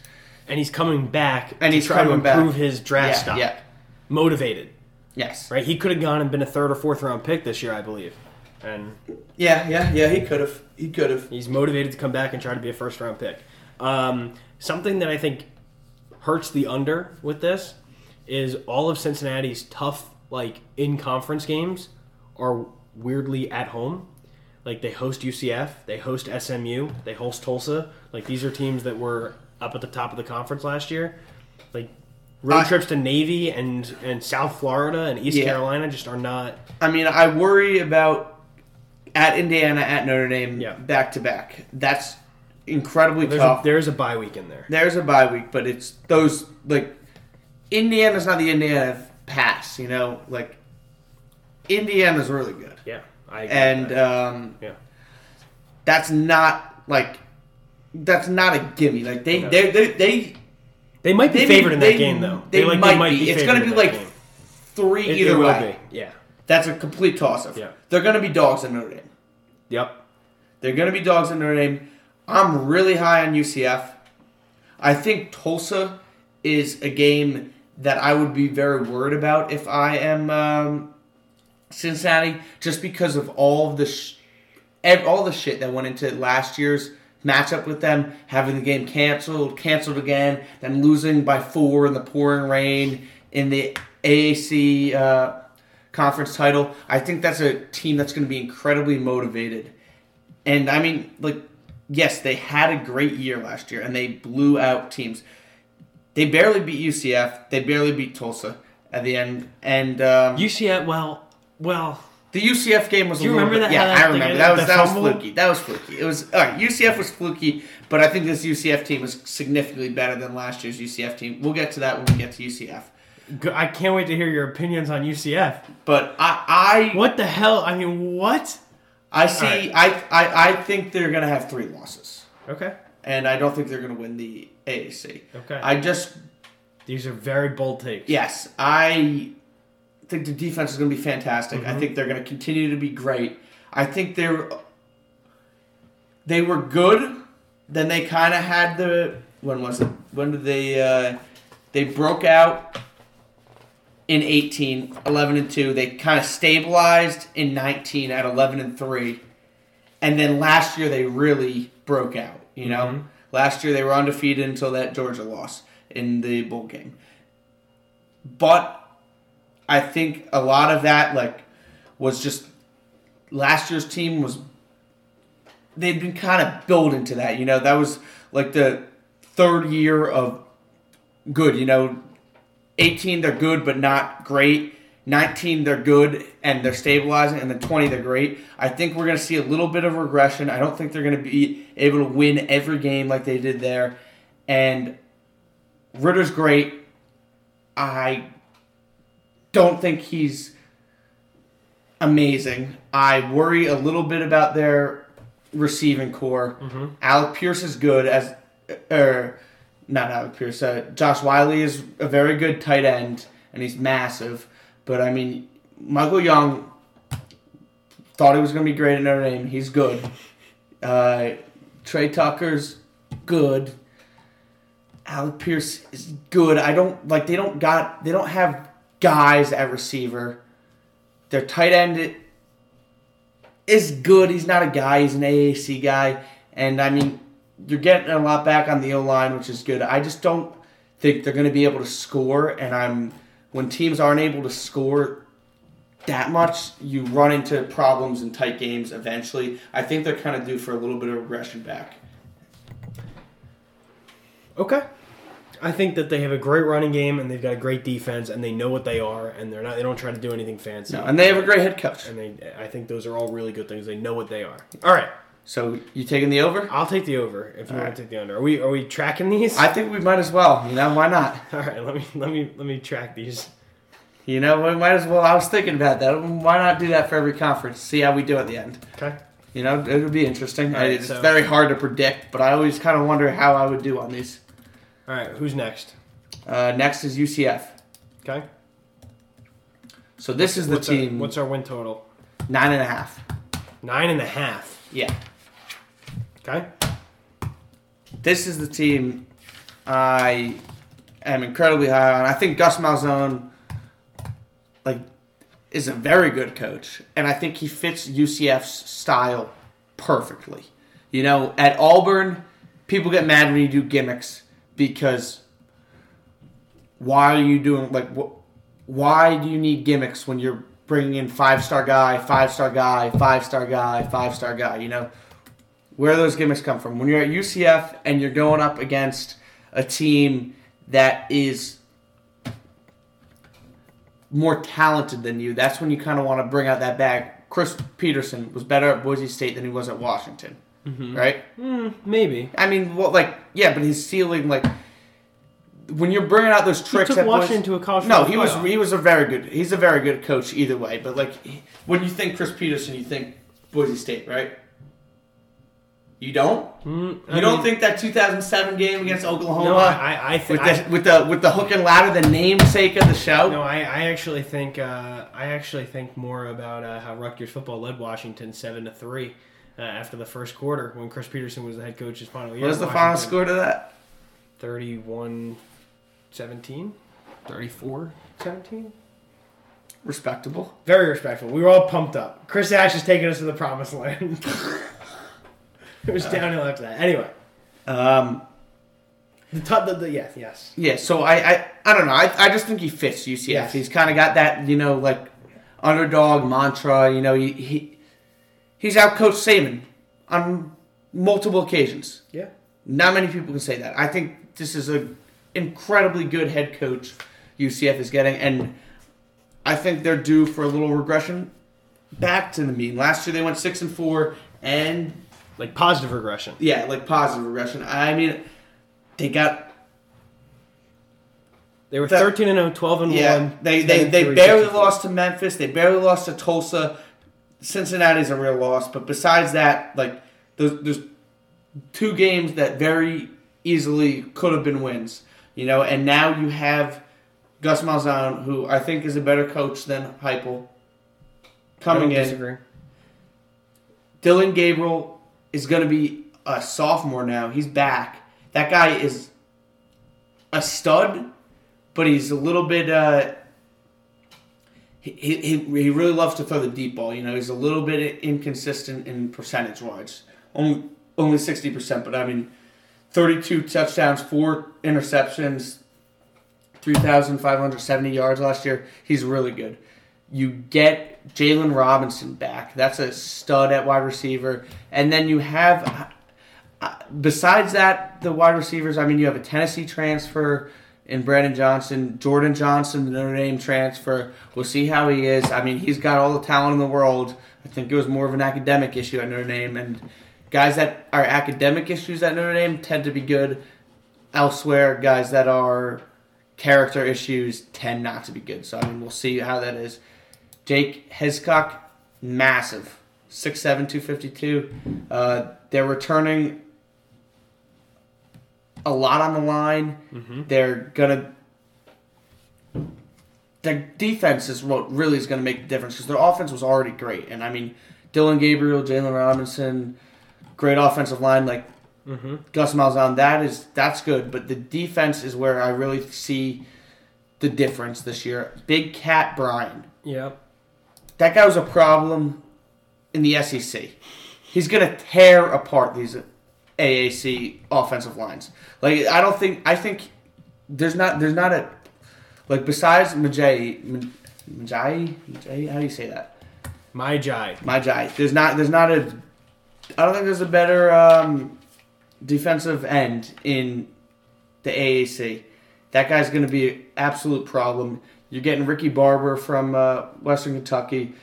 And he's coming back and he's trying to improve back. his draft yeah, stock. Yeah. Motivated. Yes. Right? He could have gone and been a third or fourth round pick this year, I believe. And Yeah, yeah, yeah, he could have. He could have. He's motivated to come back and try to be a first round pick. Um, something that I think hurts the under with this is all of Cincinnati's tough, like in conference games are weirdly at home. Like they host U C F, they host S M U, they host Tulsa. Like these are teams that were up at the top of the conference last year. Like road I, trips to Navy and, and South Florida and East yeah. Carolina just are not. I mean, I worry about at Indiana, at Notre Dame, yeah. back to back. That's incredibly well, there's tough. A, there's a bye week in there. There's a bye week, but it's those like Indiana's not the Indiana pass, you know, like. Indiana's really good. Yeah, I agree. And that. Um, yeah, that's not like that's not a gimme. Like they no. they they they they might be they, favored in that they, game though. They, they, like, might, they might be. be it's going to be like game. three it, either it way. Be. Yeah, that's a complete toss up. Yeah, they're going to be dogs in Notre Dame. Yep, they're going to be dogs in Notre Dame. I'm really high on U C F. I think Tulsa is a game that I would be very worried about if I am. Um, Cincinnati, just because of all of the sh- all the shit that went into last year's matchup with them, having the game canceled, canceled again, then losing by four in the pouring rain in the A A C uh, conference title. I think that's a team that's going to be incredibly motivated. And, I mean, like, yes, they had a great year last year, and they blew out teams. They barely beat U C F. They barely beat Tulsa at the end. And um, U C F, well... Well, the U C F game was a little bit... Yeah, I remember. That was that was fluky. That was fluky. It was all right, U C F was fluky, but I think this U C F team was significantly better than last year's U C F team. We'll get to that when we get to U C F. I can't wait to hear your opinions on U C F. But I, I what the hell? I mean, what? I see. Right. I, I, I think they're gonna have three losses. Okay. And I don't think they're gonna win the A A C. Okay. I just. These are very bold takes. Yes, I think the defense is gonna be fantastic. Mm-hmm. I think they're gonna continue to be great. I think they're. They were good. Then they kind of had the. When was it? When did they? Uh, they broke out. In eighteen, eleven and two, they kind of stabilized in nineteen at eleven and three. And then last year they really broke out, you know? Mm-hmm. Last year they were undefeated until that Georgia loss in the bowl game. But I think a lot of that like was just last year's team was they'd been kind of building to that, you know? That was like the third year of good, you know? eighteen, they're good but not great. nineteen, they're good and they're stabilizing. And then twenty, they're great. I think we're going to see a little bit of regression. I don't think they're going to be able to win every game like they did there. And Ritter's great. I don't think he's amazing. I worry a little bit about their receiving core. Mm-hmm. Alec Pierce is good as... Er, Not Alec Pierce. Uh, Josh Wiley is a very good tight end, and he's massive. But, I mean, Michael Young thought he was going to be great at Notre Dame. He's good. Uh, Trey Tucker's good. Alec Pierce is good. I don't, like, they don't got, they don't have guys at receiver. Their tight end is good. He's not a guy. He's an A A C guy. And, I mean... You're getting a lot back on the O-line, which is good. I just don't think they're going to be able to score, and I'm when teams aren't able to score that much, you run into problems in tight games eventually. I think they're kind of due for a little bit of regression back. Okay. I think that they have a great running game, and they've got a great defense, and they know what they are, and they're not—they don't try to do anything fancy. No, and they have a great head coach. And they, I think those are all really good things. They know what they are. All right. So you taking the over? I'll take the over if you want to take the under. Are we are we tracking these? I think we might as well. You know, why not? All right, let me let me let me track these. You know, we might as well. I was thinking about that. Why not do that for every conference? See how we do at the end. Okay. You know, it would be interesting. Right, it's so. Very hard to predict, but I always kind of wonder how I would do on these. All right, who's next? Uh, next is U C F. Okay. So this what's, is the what's team. Our, what's our win total? Nine and a half. Nine and a half. Yeah. Okay. This is the team I am incredibly high on. I think Gus Malzahn, like, is a very good coach, and I think he fits U C F's style perfectly. You know, at Auburn, people get mad when you do gimmicks because why are you doing like wh- why do you need gimmicks when you're bringing in five-star guy, five-star guy, five-star guy, five-star guy, you know? Where do those gimmicks come from? When you're at U C F and you're going up against a team that is more talented than you, that's when you kind of want to bring out that bag. Chris Peterson was better at Boise State than he was at Washington, mm-hmm. right? Mm, maybe. I mean, well, like, yeah, but he's stealing, like... When you're bringing out those tricks, he took Washington to a college. No, he was he was a very good. He's a very good coach either way. But like, when you think Chris Peterson, you think Boise State, right? You don't. Mm, you mean, don't think that two thousand seven game against Oklahoma? No, I, I think with, with the with the hook and ladder, the namesake of the show. No, I, I actually think uh, I actually think more about uh, how Rutgers football led Washington seven to three uh, after the first quarter when Chris Peterson was the head coach his final year. What was the final score to that? Thirty-one. seventeen? thirty-four? seventeen? Respectable. Very respectful. We were all pumped up. Chris Ash is taking us to the promised land. It was uh, downhill after that. Anyway. Um, the, t- the, the Yes, yes. Yeah, so I, I, I don't know. I, I just think he fits U C F. Yes. He's kind of got that, you know, like, underdog mantra. You know, he, he he's outcoached Saban on multiple occasions. Yeah. Not many people can say that. I think this is a... incredibly good head coach U C F is getting, and I think they're due for a little regression back to the mean. Last year they went six and four, and like positive regression. Yeah, like positive regression. I mean, they got They were thirteen and oh, twelve and one. Yeah, they they, they barely sixty-four. Lost to Memphis. They barely lost to Tulsa. Cincinnati's a real loss. But besides that, like, those, there's two games that very easily could have been wins. You know, and now you have Gus Malzahn, who I think is a better coach than Heupel, coming in. I don't disagree. Dylan Gabriel is going to be a sophomore now. He's back. That guy is a stud, but he's a little bit uh, – he, he he really loves to throw the deep ball. You know, he's a little bit inconsistent in percentage-wise. Only, only sixty percent, but I mean, thirty-two touchdowns, four interceptions, three thousand five hundred seventy yards last year. He's really good. You get Jalen Robinson back. That's a stud at wide receiver. And then you have – besides that, the wide receivers, I mean, you have a Tennessee transfer – and Brandon Johnson, Jordan Johnson, the Notre Dame transfer. We'll see how he is. I mean, he's got all the talent in the world. I think it was more of an academic issue at Notre Dame. And guys that are academic issues at Notre Dame tend to be good elsewhere. Guys that are character issues tend not to be good. So, I mean, we'll see how that is. Jake Hiscock, massive. six seven, two fifty-two. Uh, they're returning a lot on the line. Mm-hmm. They're gonna. Their defense is what really is gonna make the difference because their offense was already great. And I mean, Dylan Gabriel, Jalen Robinson, great offensive line like mm-hmm. Gus Malzahn. That is that's good, but the defense is where I really see the difference this year. Big Cat Bryant. Yeah, that guy was a problem in the S E C. He's gonna tear apart these A A C offensive lines. Like I don't think I think there's not there's not a like besides Myjai Myjai Myjai how do you say that? Myjai Myjai. There's not there's not a I don't think there's a better um, defensive end in the A A C. That guy's going to be an absolute problem. You're getting Ricky Barber from uh, Western Kentucky.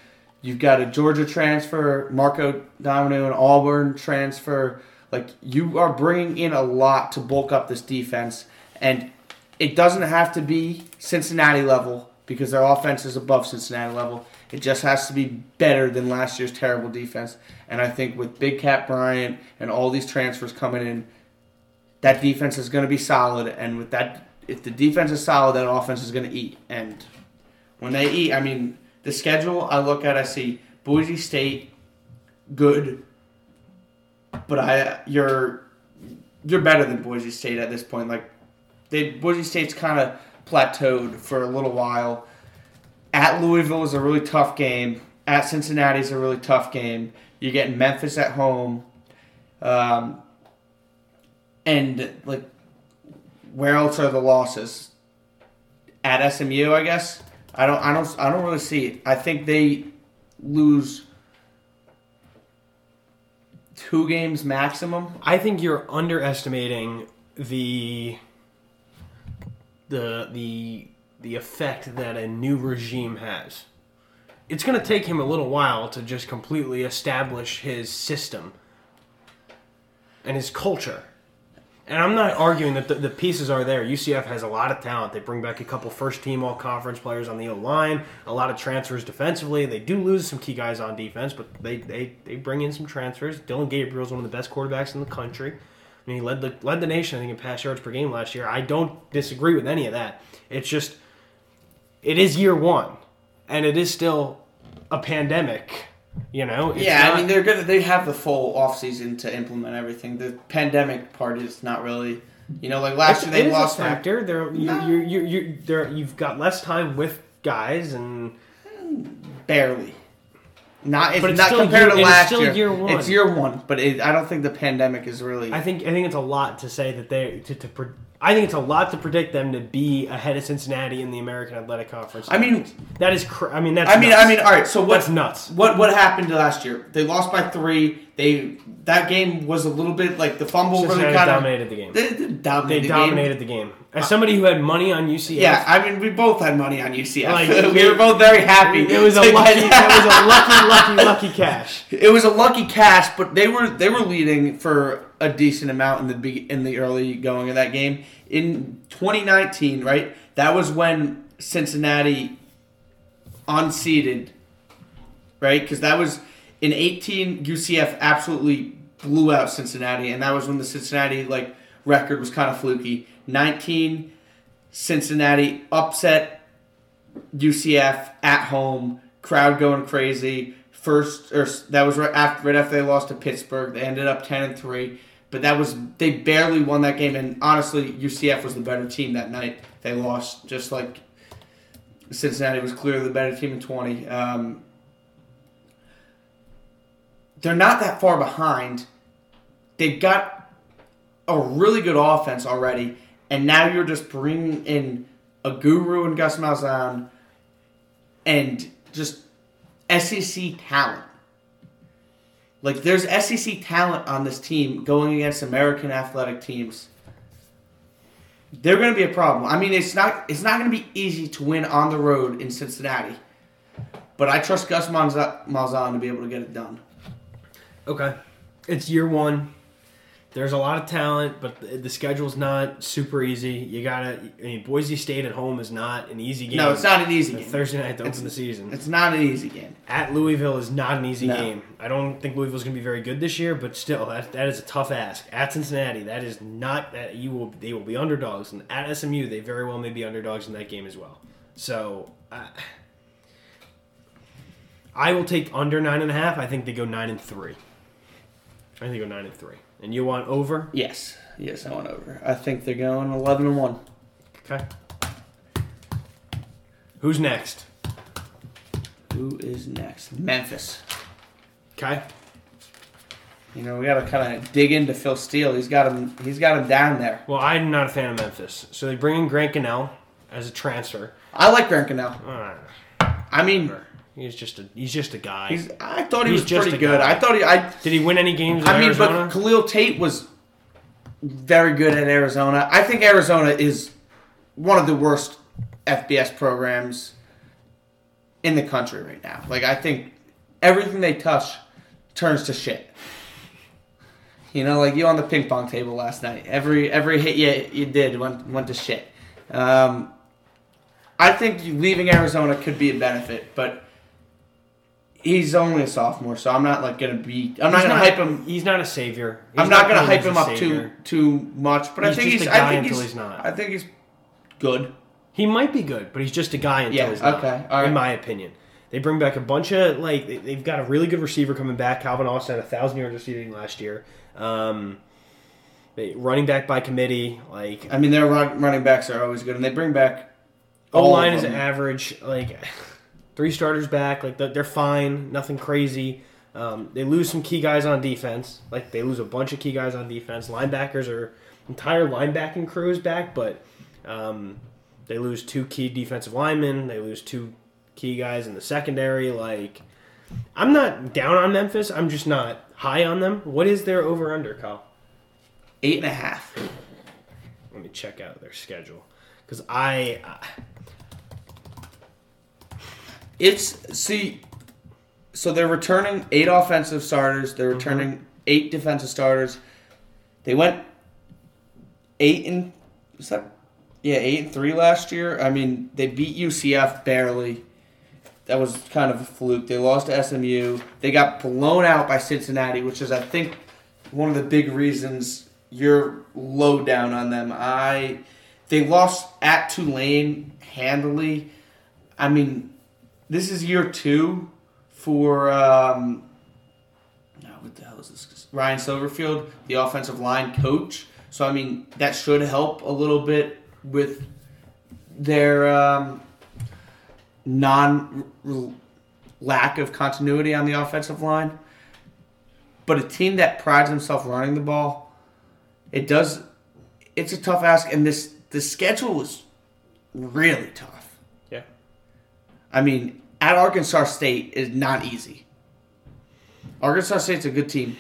You've got a Georgia transfer, Marco Domino, an Auburn transfer. Like, you are bringing in a lot to bulk up this defense, and it doesn't have to be Cincinnati level because their offense is above Cincinnati level. It just has to be better than last year's terrible defense, and I think with Big Cat Bryant and all these transfers coming in, that defense is going to be solid, and with that, if the defense is solid, that offense is going to eat. And when they eat, I mean, the schedule I look at, I see Boise State, good. But I, you're you're better than Boise State at this point. Like, they, Boise State's kind of plateaued for a little while. At Louisville is a really tough game. At Cincinnati is a really tough game. You get Memphis at home, um, and like, where else are the losses? At S M U, I guess. I don't. I don't. I don't really see it. I think they lose two games maximum. I think you're underestimating the the the the effect that a new regime has. It's going to take him a little while to just completely establish his system and his culture. And I'm not arguing that the, the pieces are there. U C F has a lot of talent. They bring back a couple first-team all-conference players on the O-line, a lot of transfers defensively. They do lose some key guys on defense, but they they, they bring in some transfers. Dylan Gabriel's one of the best quarterbacks in the country. I mean, he led the, led the nation, I think, in pass yards per game last year. I don't disagree with any of that. It's just, it is year one, and it is still a pandemic. You know, it's yeah, not... I mean, they're good. They have the full offseason to implement everything. The pandemic part is not really, you know, like last it's, year they lost factor. Their... They're you no. you you you there. You've got less time with guys and barely. Not, it's, but it's not compared year, to last it's year. year one. It's year one, but it, I don't think the pandemic is really. I think I think it's a lot to say that they to to. Pre- I think it's a lot to predict them to be ahead of Cincinnati in the American Athletic Conference. I mean, that is. Cr- I mean, that's. I mean, nuts. I mean, all right. So what, that's nuts. What what happened last year? They lost by three. They that game was a little bit like the fumble. Cincinnati really kind dominated of, the game. They, they dominated. They dominated the game. the game. As somebody who had money on U C F. Yeah, I mean, we both had money on U C F. Like, we were both very happy. It was a lucky, it was a lucky, lucky, lucky cash. It was a lucky cash, but they were they were leading for a decent amount in the in the early going of that game. In twenty nineteen, right, That was when Cincinnati unseeded, right? Because that was in eighteen, U C F absolutely blew out Cincinnati, and that was when the Cincinnati like record was kind of fluky. nineteen, Cincinnati upset U C F at home, crowd going crazy. First, or that was right after right after they lost to Pittsburgh. They ended up ten and three, but that was they barely won that game. And honestly, U C F was the better team that night. They lost, just like Cincinnati was clearly the better team in twenty. Um, They're not that far behind. They've got a really good offense already, and now you're just bringing in a guru in Gus Malzahn and just S E C talent. Like, there's S E C talent on this team going against American athletic teams. They're going to be a problem. I mean, it's not it's not going to be easy to win on the road in Cincinnati, but I trust Gus Malzahn to be able to get it done. Okay. It's year one. There's a lot of talent, but the, the schedule's not super easy. You gotta, I mean, Boise State at home is not an easy game. No, it's not an easy game. Thursday night to open the season. It's not an easy game. At Louisville is not an easy no. game. I don't think Louisville's going to be very good this year, but still, that that is a tough ask. At Cincinnati, that is not, that you will they will be underdogs. And at S M U, they very well may be underdogs in that game as well. So, I... Uh, I will take under nine and a half. I think they go nine and three. I think they go nine and three. And you want over? Yes. Yes, I want over. I think they're going eleven and one. Okay. Who's next? Who is next? Memphis. Okay. You know, we gotta kinda dig into Phil Steele. He's got him he's got him down there. Well, I'm not a fan of Memphis. So they bring in Grant Gunnell as a transfer. I like Grant Gunnell. Uh, I mean He's just a he's just a guy. He's, I thought he he's was just pretty good. Guy. I thought he. I, Did he win any games? I mean, Arizona? But Khalil Tate was very good at Arizona. I think Arizona is one of the worst F B S programs in the country right now. Like, I think everything they touch turns to shit. You know, like you on the ping pong table last night. Every every hit you you did went went to shit. Um, I think you leaving Arizona could be a benefit, but. He's only a sophomore, so I'm not like gonna be. I'm not he's gonna not, hype him. He's not a savior. He's I'm not, not gonna hype him up savior. too too much. But he's I think just he's. A guy I think until he's, he's not. I think he's good. He might be good, but he's just a guy until yeah, he's not. Okay, all right. In my opinion, they bring back a bunch of like they, they've got a really good receiver coming back. Calvin Austin had a thousand yards receiving last year. Um, they, running back by committee, like I mean, their running backs are always good, and they bring back. O line is average, like. Three starters back, like they're fine, nothing crazy. Um, they lose some key guys on defense, like they lose a bunch of key guys on defense. Linebackers are entire linebacking crew is back, but um, they lose two key defensive linemen. They lose two key guys in the secondary. Like, I'm not down on Memphis. I'm just not high on them. What is their over under, Kyle? Eight and a half. Let me check out their schedule, because I. I It's, see, so they're returning eight offensive starters. They're returning mm-hmm. eight defensive starters. They went eight and, is that, yeah, eight and three last year. I mean, they beat U C F barely. That was kind of a fluke. They lost to S M U. They got blown out by Cincinnati, which is, I think, one of the big reasons you're low down on them. I, they lost at Tulane handily. I mean... This is year two for, um, what the hell is this? Ryan Silverfield, the offensive line coach. So, I mean, that should help a little bit with their um, non lack of continuity on the offensive line. But a team that prides himself running the ball, it does, it's a tough ask. And this the schedule is really tough. I mean, at Arkansas State is not easy. Arkansas State's a good team.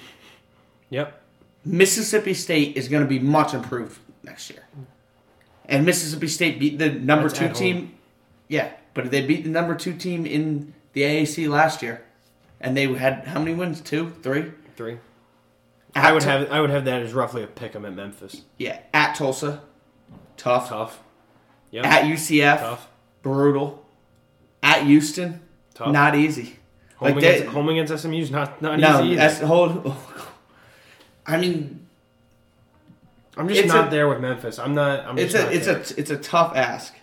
Yep. Mississippi State is going to be much improved next year. And Mississippi State beat the number That's two team. Home. Yeah, but they beat the number two team in the A A C last year. And they had how many wins? Two? Three? Three. At I would t- have I would have that as roughly a pick 'em at Memphis. Yeah, at Tulsa. Tough. Tough. Yep. At U C F, tough. Brutal. At Houston, tough. Not easy. Home, like against, they, home against S M U's not not no, easy either. That's, hold, oh, I mean, I'm just not a, there with Memphis. I'm not. I'm just it's a not it's there. a it's a tough ask.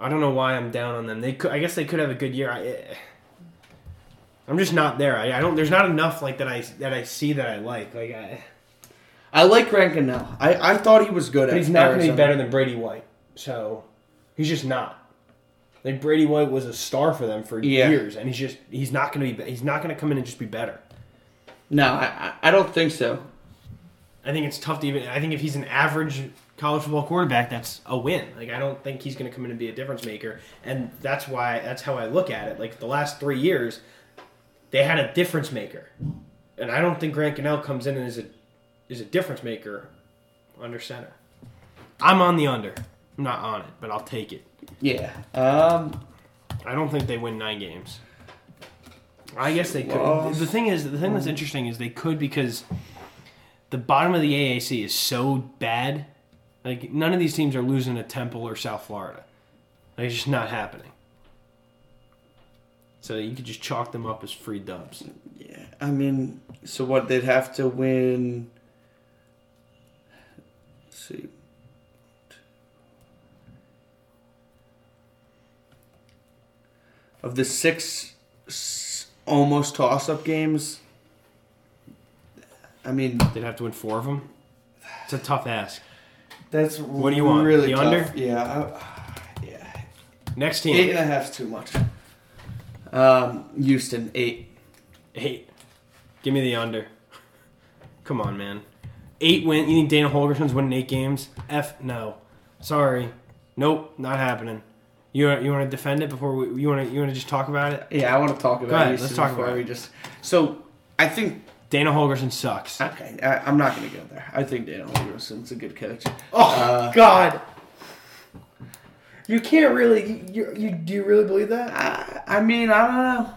I don't know why I'm down on them. They could, I guess they could have a good year. I, it, I'm just not there. I, I don't. There's not enough like that. I that I see that I like. Like I, I like Grant Gunnell. I, I thought he was good. But at he's not going to be better than Brady White. So he's just not. Like Brady White was a star for them for yeah. years, and he's just he's not going to be he's not going to come in and just be better. No, I I don't think so. I think it's tough to even. I think if he's an average college football quarterback, that's a win. Like I don't think he's going to come in and be a difference maker, and that's why that's how I look at it. Like the last three years. They had a difference maker, and I don't think Grant Gunnell comes in and is a is a difference maker under center. I'm on the under. I'm not on it, but I'll take it. Yeah. Um. I don't think they win nine games. I guess they could. Well, the thing is, the thing that's interesting is they could because the bottom of the A A C is so bad. Like none of these teams are losing to Temple or South Florida. Like, it's just not happening. So you could just chalk them up as free dubs. Yeah, I mean, so what, they'd have to win, let's see. Of the six almost toss-up games, I mean. They'd have to win four of them? It's a tough ask. That's what do you want? Really the tough. Under? Yeah. I, yeah. Next team. Eight and a half is too much. Um, Houston, eight. Eight. Give me the under. Come on, man. Eight win. You think Dana Holgerson's winning eight games? F no. Sorry. Nope. Not happening. You you want to defend it before we, you want to you want to just talk about it? Yeah, I want to talk about Go ahead, it. Let's talk about it. We just, so I think Dana Holgerson sucks. Okay, I, I'm not gonna go there. I think Dana Holgerson's a good coach. Oh uh, God. You can't really. You, you do you really believe that? I, I mean, I don't know.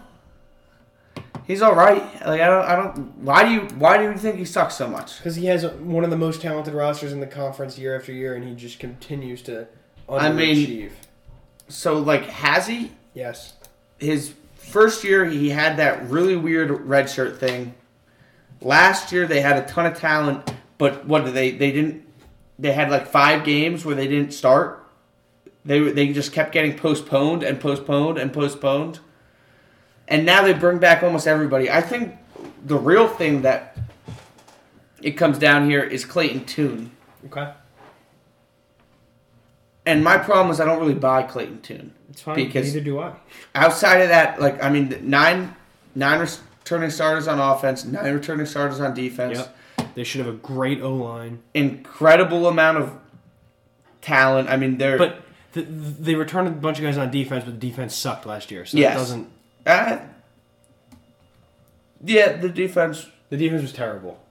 He's all right. Like I don't. I don't. Why do you? Why do you think he sucks so much? Because he has one of the most talented rosters in the conference year after year, and he just continues to underachieve. I mean, so like, has he? Yes. His first year, he had that really weird redshirt thing. Last year, they had a ton of talent, but what did they? They didn't. They had like five games where they didn't start. They they just kept getting postponed and postponed and postponed. And now they bring back almost everybody. I think the real thing that it comes down here is Clayton Tune. Okay. And my problem is I don't really buy Clayton Tune. It's fine. Because neither do I. Outside of that, like, I mean, nine nine returning starters on offense, nine returning starters on defense. Yep. They should have a great O-line. Incredible amount of talent. I mean, they're... But- The, they returned a bunch of guys on defense, but the defense sucked last year, so yes. it doesn't... Uh, yeah, the defense... The defense was terrible.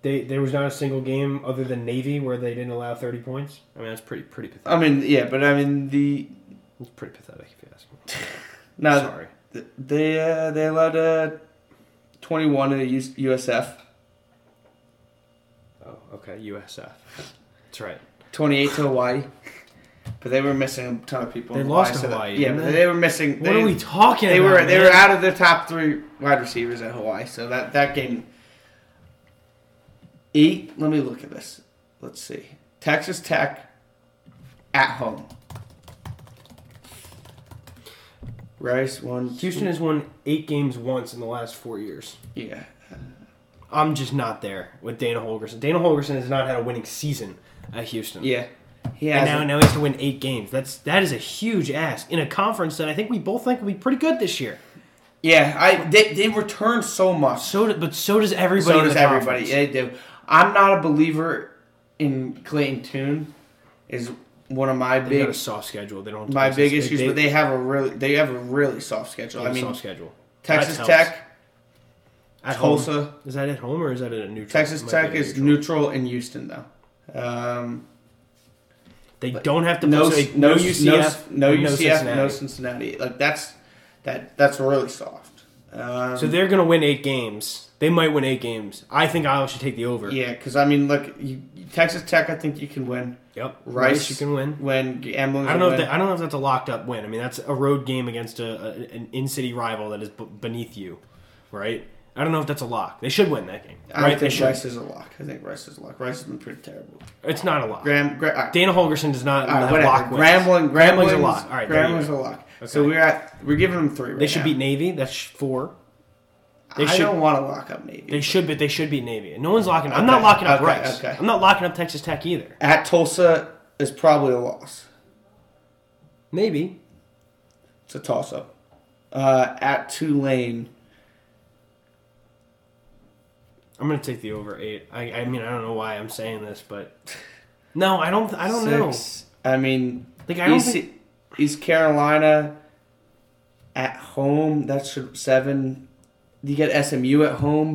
They, there was not a single game other than Navy where they didn't allow thirty points. I mean, that's pretty pretty pathetic. I mean, yeah, but I mean, the... It's pretty pathetic, if you ask me. No, sorry. Th- they, uh, they allowed uh, twenty-one in the U S F. Oh, okay, U S F. That's right. twenty-eight to Hawaii. But they were missing a ton of people. They in Hawaii, lost to Hawaii. So that, yeah, but they were missing. They, what are we talking they about? Were, they man? were out of the top three wide receivers at Hawaii. So that, that game. Eight. Let me look at this. Let's see. Texas Tech at home. Rice won. Houston two. has won eight games once in the last four years. Yeah. I'm just not there with Dana Holgerson. Dana Holgerson has not had a winning season at Houston. Yeah. He and now, now he has to win eight games. That's that is a huge ask in a conference that I think we both think will be pretty good this year. Yeah, I they they return so much. So, do, but so does everybody. So does everybody. Yeah, they do. I'm not a believer in Clayton Tune. Is one of my They've big got a soft schedule. They don't. My big issues, they, but they have a really they have a really soft schedule. I mean, soft schedule. Texas Tech. At Tulsa. Home. Is that at home or is that at a neutral? Texas Tech is neutral in Houston though. Um. They like, don't have to no, play no, no U C F, no U C F, no Cincinnati. no Cincinnati. Like that's that that's really soft. Um, so they're going to win eight games. They might win eight games. I think Iowa should take the over. Yeah, because, I mean, look, you, Texas Tech, I think you can win. Yep. Rice, Rice you can win. When Amblin, I don't know if that, I don't know if that's a locked-up win. I mean, that's a road game against a, a an in-city rival that is b- beneath you, right? I don't know if that's a lock. They should win that game. I right? think they Rice should. is a lock. I think Rice is a lock. Rice has been pretty terrible. It's not a lock. Graham, Graham, right. Dana Holgerson does not right, have whatever. lock wins. Grambling, Grambling's a lock. All right, Grambling's a lock. Okay. So we're at, we're giving them three right They should now. beat Navy. That's four. They I should, don't want to lock up Navy. They should, but they should beat Navy. And no one's locking up. Okay, I'm not locking up okay, Rice. Okay. I'm not locking up Texas Tech either. At Tulsa is probably a loss. Maybe. It's a toss-up. Uh, at Tulane. I'm going to take the over eight. I, I mean, I don't know why I'm saying this, but... No, I don't I don't Six. know. I mean... Like, I don't East, think... East Carolina at home, that's seven... You get S M U at home,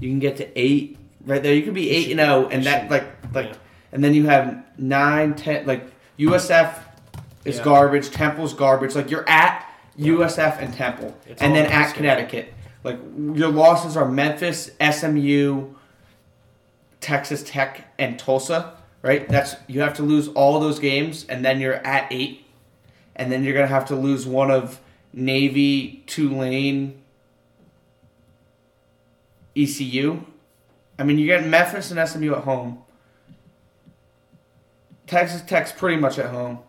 you can get to eight right there. You could be eight and zero, and that like like, yeah. and then you have nine, ten. Like U S F is yeah. garbage, Temple's garbage. Like you're at U S F and Temple, it's and then at Connecticut. Like your losses are Memphis, S M U, Texas Tech, and Tulsa. Right? That's you have to lose all those games, and then you're at eight, and then you're gonna have to lose one of Navy, Tulane. E C U. I mean, you get Memphis and S M U at home. Texas Tech's pretty much at home.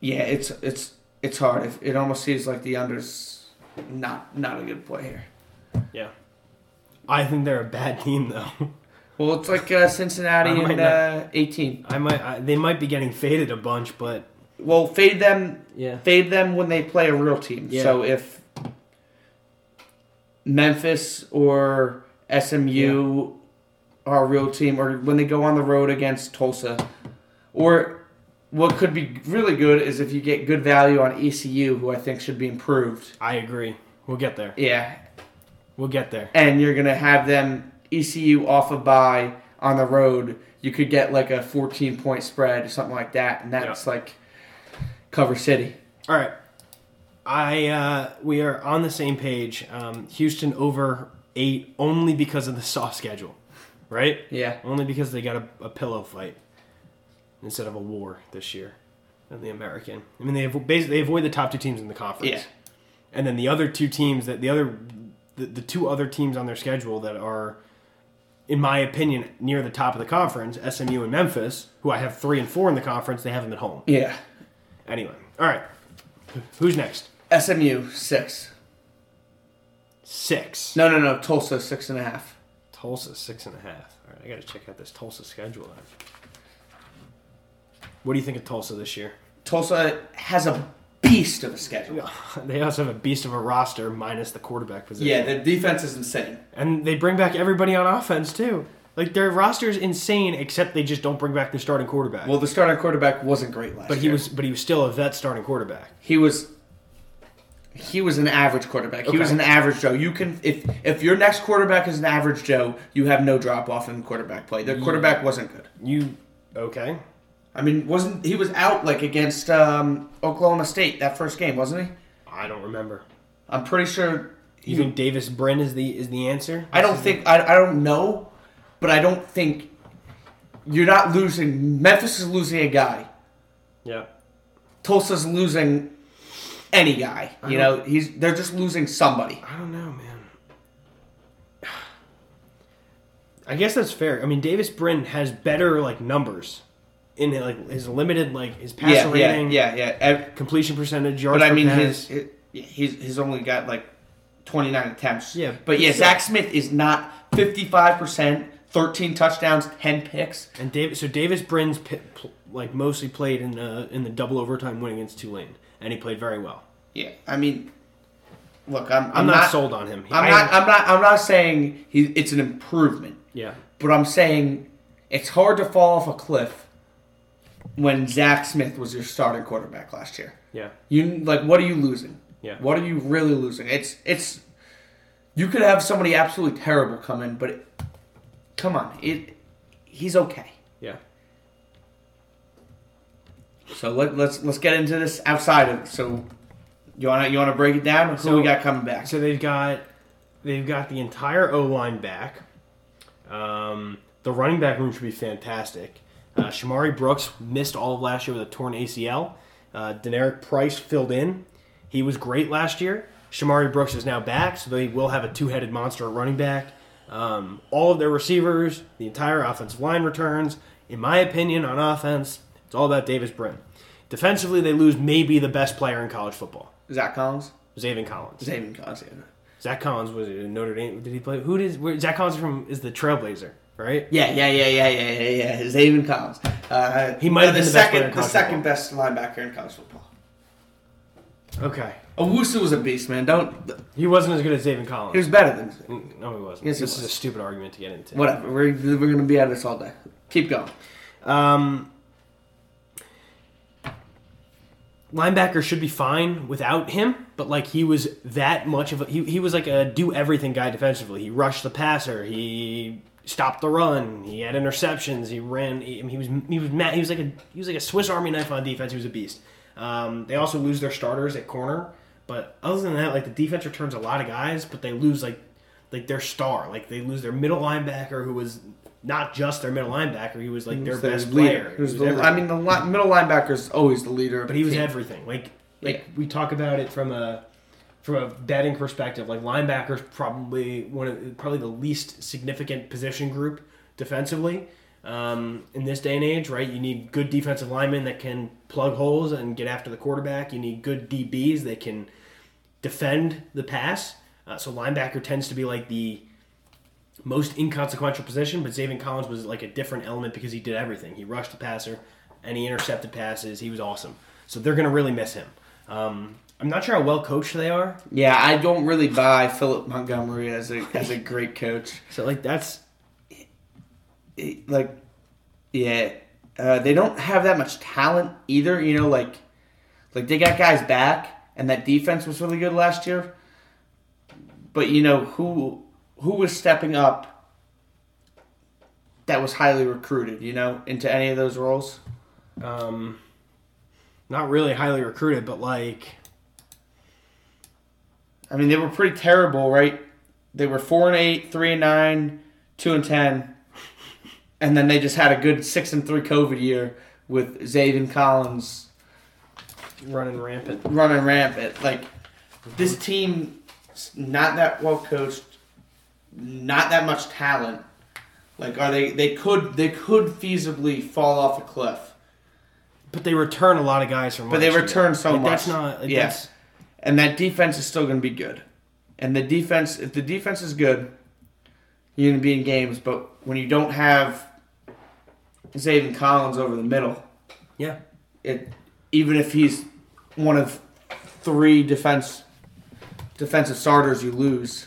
Yeah, it's it's it's hard. It, it almost seems like the under's not not a good play here. Yeah, I think they're a bad team though. Well, it's like uh, Cincinnati and not, uh, eighteen. I might I, they might be getting faded a bunch, but well, fade them. Yeah, fade them when they play a real team. Yeah. So if Memphis or S M U yeah. are a real team, or when they go on the road against Tulsa. Or what could be really good is if you get good value on E C U, who I think should be improved. I agree. We'll get there. Yeah. We'll get there. And you're going to have them, E C U off a bye on the road. You could get like a fourteen-point spread or something like that, and that's yeah. like cover city. All right. I uh, we are on the same page. Um, Houston over eight only because of the soft schedule, right? Yeah. Only because they got a, a pillow fight instead of a war this year in the American. I mean, they avo- basically they avoid the top two teams in the conference. Yeah. And then the other two teams that the other the, the two other teams on their schedule that are, in my opinion, near the top of the conference, S M U and Memphis, who I have three and four in the conference, they have them at home. Yeah. Anyway, all right. Who's next? S M U, six. Six. No, no, no. Tulsa, six and a half. Tulsa, six and a half. All right, I got to check out this Tulsa schedule. Then. What do you think of Tulsa this year? Tulsa has a beast of a schedule. They also have a beast of a roster minus the quarterback position. Yeah, the defense is insane. And they bring back everybody on offense, too. Like, their roster is insane, except they just don't bring back their starting quarterback. Well, the starting quarterback wasn't great last but he year. Was, but he was still a vet starting quarterback. He was... He was an average quarterback. He okay. was an average Joe. You can if if your next quarterback is an average Joe, you have no drop off in quarterback play. Their quarterback wasn't good. You okay? I mean, wasn't he was out like against um, Oklahoma State that first game, wasn't he? I don't remember. I'm pretty sure. You he, think Davis Brin is the is the answer? I don't think the... I I don't know, but I don't think you're not losing. Memphis is losing a guy. Yeah. Tulsa's losing. Any guy, you know, he's they're just losing somebody. I don't know, man. I guess that's fair. I mean, Davis Brin has better like numbers in like his limited like his pass yeah, rating, yeah, yeah, yeah, completion percentage, yards. But I mean, his, his he's he's only got like twenty nine attempts. Yeah, but yeah, Zach Smith is not fifty five percent, thirteen touchdowns, ten picks, and Davis. So Davis Brin's like mostly played in the in the double overtime win against Tulane. And he played very well. Yeah, I mean, look, I'm I'm, I'm not, not sold on him. He, I'm not I'm not I'm not saying he, it's an improvement. Yeah, but I'm saying it's hard to fall off a cliff when Zach Smith was your starting quarterback last year. Yeah, you like what are you losing? Yeah, what are you really losing? It's it's you could have somebody absolutely terrible come in, but it, come on, it he's okay. Yeah. So let, let's let's get into this outside of so You wanna you wanna break it down? Who so, we got coming back? So they've got they've got the entire O line back. Um, the running back room should be fantastic. Uh, Shamari Brooks missed all of last year with a torn A C L. Uh, Deneric Price filled in. He was great last year. Shamari Brooks is now back, so they will have a two-headed monster at running back. Um, all of their receivers, the entire offensive line returns. In my opinion, on offense, it's all about Davis Brin. Defensively, they lose maybe the best player in college football. Zach Collins? Zaven Collins. Zaven Collins, yeah. Zach Collins was in Notre Dame. Did he play? Who did where, Zach Collins from? Is the Trailblazer, right? Yeah, yeah, yeah, yeah, yeah, yeah, yeah. Zaven Collins. Uh, he might have been the, the second, best the second football. best linebacker in college football. Okay. Owusu was a beast, man. Don't. He wasn't as good as Zaven Collins. He was better than. No, he wasn't. Yes, this he was. is a stupid argument to get into. Whatever. We're we're gonna be at this all day. Keep going. Um. Linebacker should be fine without him, but like he was that much of a he, he was like a do everything guy defensively. He rushed the passer, he stopped the run, he had interceptions, he ran. He, I mean, he was he was mad, he was like a he was like a Swiss Army knife on defense. He was a beast. Um, they also lose their starters at corner, but other than that, like the defense returns a lot of guys, but they lose like like their star, like they lose their middle linebacker who was. Not just their middle linebacker. He was, like, their best player. He was the, I mean, the li- middle linebacker is always the leader. But he was everything. Like, like yeah. we talk about it from a from a betting perspective. Like, linebacker's probably one of probably the least significant position group defensively um, in this day and age, right? You need good defensive linemen that can plug holes and get after the quarterback. You need good D Bs that can defend the pass. Uh, so linebacker tends to be, like, the... most inconsequential position, but Zaven Collins was like a different element because he did everything. He rushed the passer, and he intercepted passes. He was awesome. So they're going to really miss him. Um, I'm not sure how well coached they are. Yeah, I don't really buy Philip Montgomery as a as a great coach. So like that's like yeah, uh, they don't have that much talent either. You know, like like they got guys back, and that defense was really good last year. But you know who. Who was stepping up that was highly recruited, you know, into any of those roles? Um, not really highly recruited, but like... I mean, they were pretty terrible, right? They were four and eight, three and nine, two and ten, and then they just had a good six and three COVID year with Zaven Collins... Running rampant. Running rampant. Like, this team's not that well coached. Not that much talent. Like, are they? They could. They could feasibly fall off a cliff. But they return a lot of guys from. But they return so like, much. That's not. Like, yes. That's... And that defense is still going to be good. And the defense, if the defense is good, you're going to be in games. But when you don't have Zaven Collins over the middle, yeah. It even if he's one of three defense defensive starters, you lose.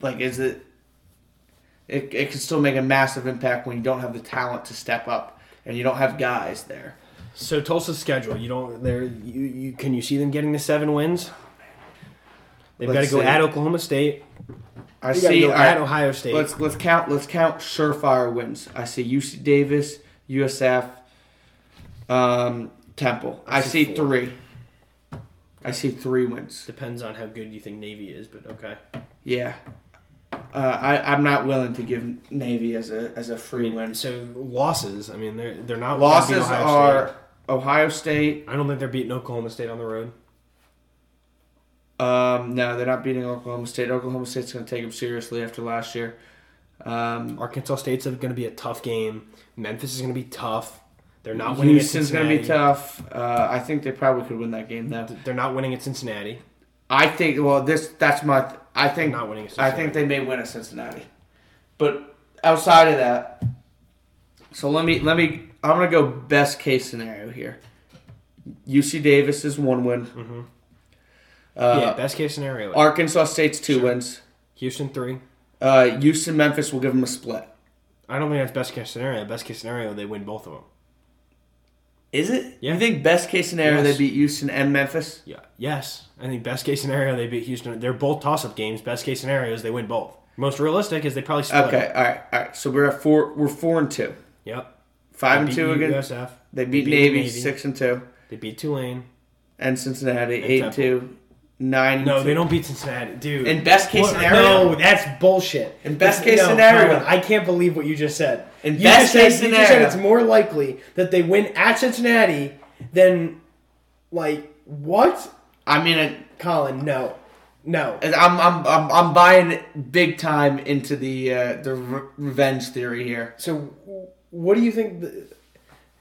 Like, is it, it... It can still make a massive impact when you don't have the talent to step up and you don't have guys there. So Tulsa's schedule, you don't... There, you, you can you see them getting the seven wins? They've got to go at Oklahoma State. I see go at I, Ohio State. Let's let's count. Let's count surefire wins. I see U C Davis, U S F, um, Temple. I, I see, see three. I see three wins. Depends on how good you think Navy is, but okay. Yeah. Uh, I, I'm not willing to give Navy as a as a free I mean, win. So losses, I mean, they're they're not losses Ohio are State. Ohio State. I don't think they're beating Oklahoma State on the road. Um, no, they're not beating Oklahoma State. Oklahoma State's going to take them seriously after last year. Um, Arkansas State's going to be a tough game. Memphis is going to be tough. They're not winning. Houston's going to be tough. Uh, I think they probably could win that game though. They're not winning at Cincinnati. I think. Well, this that's my. Th- I think not winning. I think they may win at Cincinnati, but outside of that, so let me let me. I'm gonna go best case scenario here. U C Davis is one win. Mm-hmm. Uh, yeah, best case scenario. Arkansas State's two sure. wins. Houston three. Uh, Houston Memphis will give them a split. I don't think that's best case scenario. Best case scenario, they win both of them. Is it? Yeah. You think best case scenario yes. they beat Houston and Memphis? Yeah. Yes. I think best case scenario they beat Houston. They're both toss-up games. Best case scenario is they win both. Most realistic is they probably split. Okay. All right. All right. So we're at four. We're four and two. Yep. Five they and two against U S F. They beat, they beat Navy, Navy. Six and two. They beat Tulane. and Cincinnati eight two. Nine. No, two. They don't beat Cincinnati, dude. In best case what? scenario, no, that's bullshit. In best case no, scenario, I can't believe what you just said. In you best case said, scenario, you just said it's more likely that they win at Cincinnati than, like, what? I mean, I, Colin, no, no. I'm I'm I'm I'm buying big time into the uh, the re- revenge theory here. So, what do you think? The,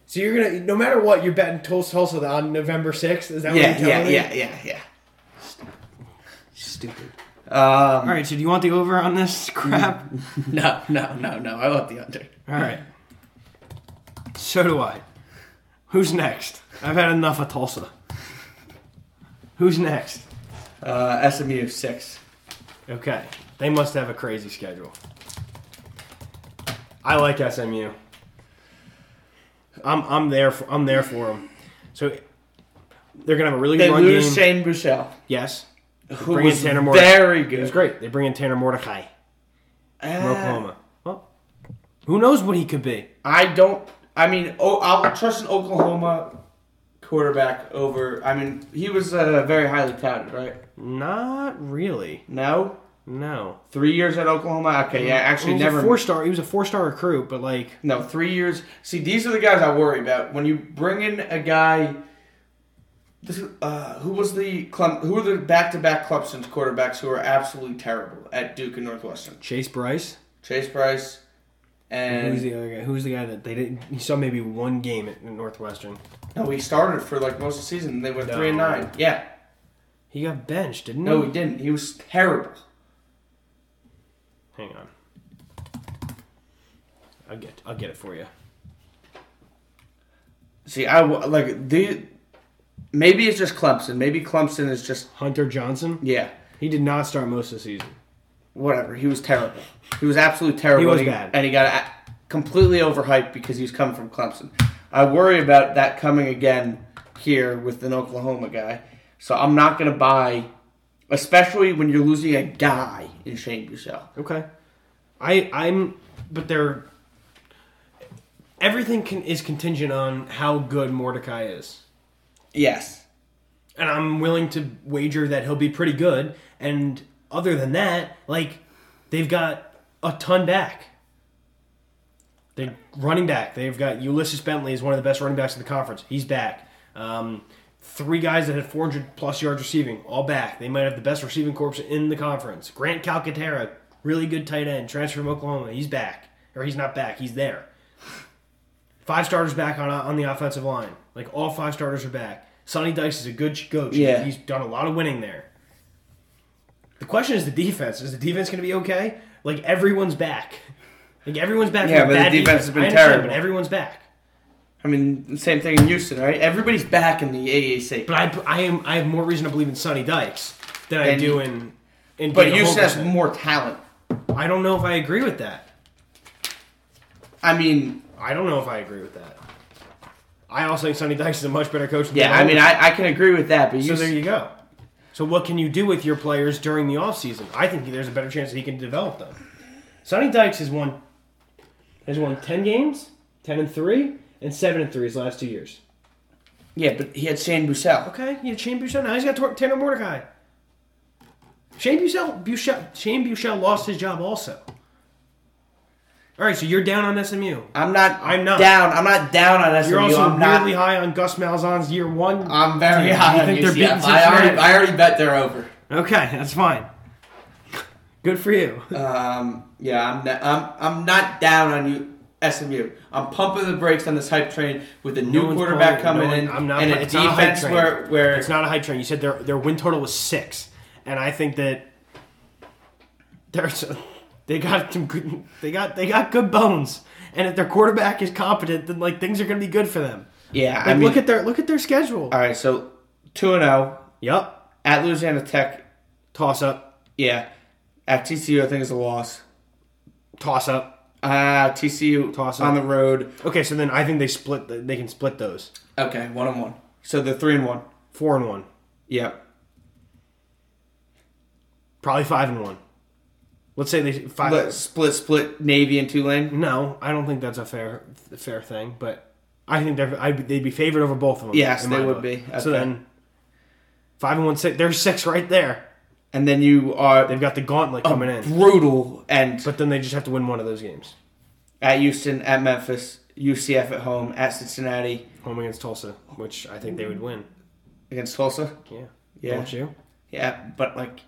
so you're gonna, no matter what, you're betting Tulsa on November sixth. Is that yeah, what you're telling yeah, me? Yeah, yeah, yeah, yeah. Stupid. Um, All right, so do you want the over on this crap? No, no, no, no. I want the under. All right. So do I. Who's next? I've had enough of Tulsa. Who's next? Uh, S M U, six. Okay. They must have a crazy schedule. I like S M U. I'm I'm there for I'm there for them. So they're gonna have a really good run game. They lose Shane Buechele. Yes. Who was Tanner Mordecai. Very good. It was great. They bring in Tanner Mordecai uh, from Oklahoma. Well, who knows what he could be? I don't. I mean, oh, I'll trust an Oklahoma quarterback over. I mean, he was uh, very highly touted, right? Not really. No? No. Three years at Oklahoma? Okay, yeah, actually well, never. Four star. He was a four-star recruit, but like. No, three years. See, these are the guys I worry about. When you bring in a guy. This, uh, who was the Clem- who were the back-to-back Clemson's quarterbacks who are absolutely terrible at Duke and Northwestern? Chase Bryce. Chase Bryce, and who's the other guy? Who's the guy that they didn't? He saw maybe one game at Northwestern. No, he started for like most of the season. And they went no. three and nine. Yeah, he got benched, didn't he? No, he didn't. He was terrible. Hang on, I'll get I'll get it for you. See, I like the. Maybe it's just Clemson. Maybe Clemson is just... Hunter Johnson? Yeah. He did not start most of the season. Whatever. He was terrible. He was absolutely terrible. He was and he, bad. And he got completely overhyped because he's come from Clemson. I worry about that coming again here with an Oklahoma guy. So I'm not going to buy, especially when you're losing a guy in Shane Buechele. Okay. I, I'm... But they're... Everything can, is contingent on how good Mordecai is. Yes. And I'm willing to wager that he'll be pretty good. And other than that, like, they've got a ton back. They're running back. They've got Ulysses Bentley is one of the best running backs in the conference. He's back. Um, three guys that had four hundred plus yards receiving, all back. They might have the best receiving corps in the conference. Grant Calcaterra, really good tight end, transfer from Oklahoma. He's back. Or he's not back. He's there. Five starters back on on the offensive line. Like, all five starters are back. Sonny Dykes is a good coach. Yeah. He's done a lot of winning there. The question is the defense. Is the defense going to be okay? Like, everyone's back. Like, everyone's back. Yeah, but the defense, defense has been terrible. But everyone's back. I mean, same thing in Houston, right? Everybody's back in the A A C. But I, I am I have more reason to believe in Sonny Dykes than and, I do in in. But Houston has more talent. I don't know if I agree with that. I mean, I don't know if I agree with that. I also think Sonny Dykes is a much better coach than Yeah, I mean, I, I can agree with that. But you So s- there you go. So what can you do with your players during the offseason? I think there's a better chance that he can develop them. Sonny Dykes has won has won ten games, ten and three, and seven and three his last two years. Yeah, but he had Shane Buechele. Okay, he had Shane Buechele. Now he's got Tanner Mordecai. Shane Buechele, Buechele, Shane Buechele lost his job also. All right, so you're down on S M U. I'm not. I'm not down. I'm not down on S M U. You're also I'm really not, high on Gus Malzahn's year one. I'm very high on U C F. I already, I already bet they're over. Okay, that's fine. Good for you. Um, yeah, I'm. Not, I'm. I'm not down on you, S M U. I'm pumping the brakes on this hype train with a new no quarterback calling, coming no one, in I'm not, and a defense a where, where it's not a hype train. You said their their win total was six, and I think that there's. A, They got some good. They got they got good bones, and if their quarterback is competent, then like things are going to be good for them. Yeah, like, I mean, look at their look at their schedule. All right, so two and zero. Yep. At Louisiana Tech, toss up. Yeah. At T C U, I think it's a loss. Toss up. Uh T C U toss up on the road. Okay, so then I think they split. The, they can split those. Okay, one and one. So they're three and one. Four and one. Yep. Probably five and one. Let's say they five, split, split Navy and Tulane. No, I don't think that's a fair, fair thing. But I think they're I'd, they'd be favored over both of them. Yes, they would book. be. Okay. So then, Five and one six. There's six right there. And then you are... They've got the gauntlet coming in. Brutal end. But then they just have to win one of those games. At Houston, at Memphis, U C F at home, at Cincinnati. Home against Tulsa, which I think they would win. Against Tulsa? Yeah. yeah. Don't you? Yeah, but like...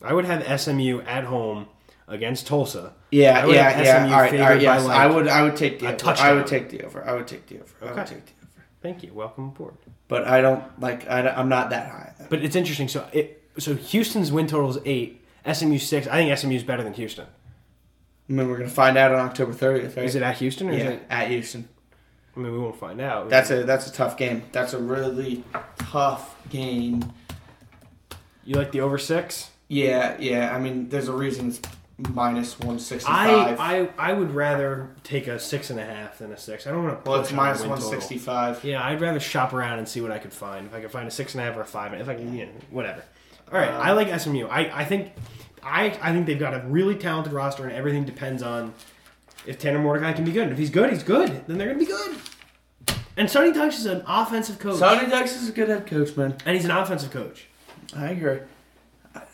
I would have S M U at home against Tulsa. Yeah, yeah, yeah. All right, all right, yes. Like I would I would take the over. I would take the over. I would take the over. Okay. I would take the over. Thank you. Welcome aboard. But I don't... like. I don't, I'm not that high. But it's interesting. So it... So Houston's win total is eight, S M U six. I think S M U is better than Houston. I mean, we're going to find out on October thirtieth, right? Is it at Houston? Or yeah, is it... at Houston. I mean, we won't find out. That's a that's a tough game. That's a really tough game. You like the over six? Yeah, yeah. I mean, there's a reason it's minus one sixty-five. I, I, I would rather take a six and a half than a six. I don't want to... Well, it's minus one sixty-five. Total. Yeah, I'd rather shop around and see what I could find. If I could find a six and a half or a five, if I can, you know, whatever. All right, um, I like S M U. I, I think I I think they've got a really talented roster, and everything depends on if Tanner Mordecai can be good. And if he's good, he's good. Then they're going to be good. And Sonny Dykes is an offensive coach. Sonny Dykes is a good head coach, man. And he's an offensive coach. I agree.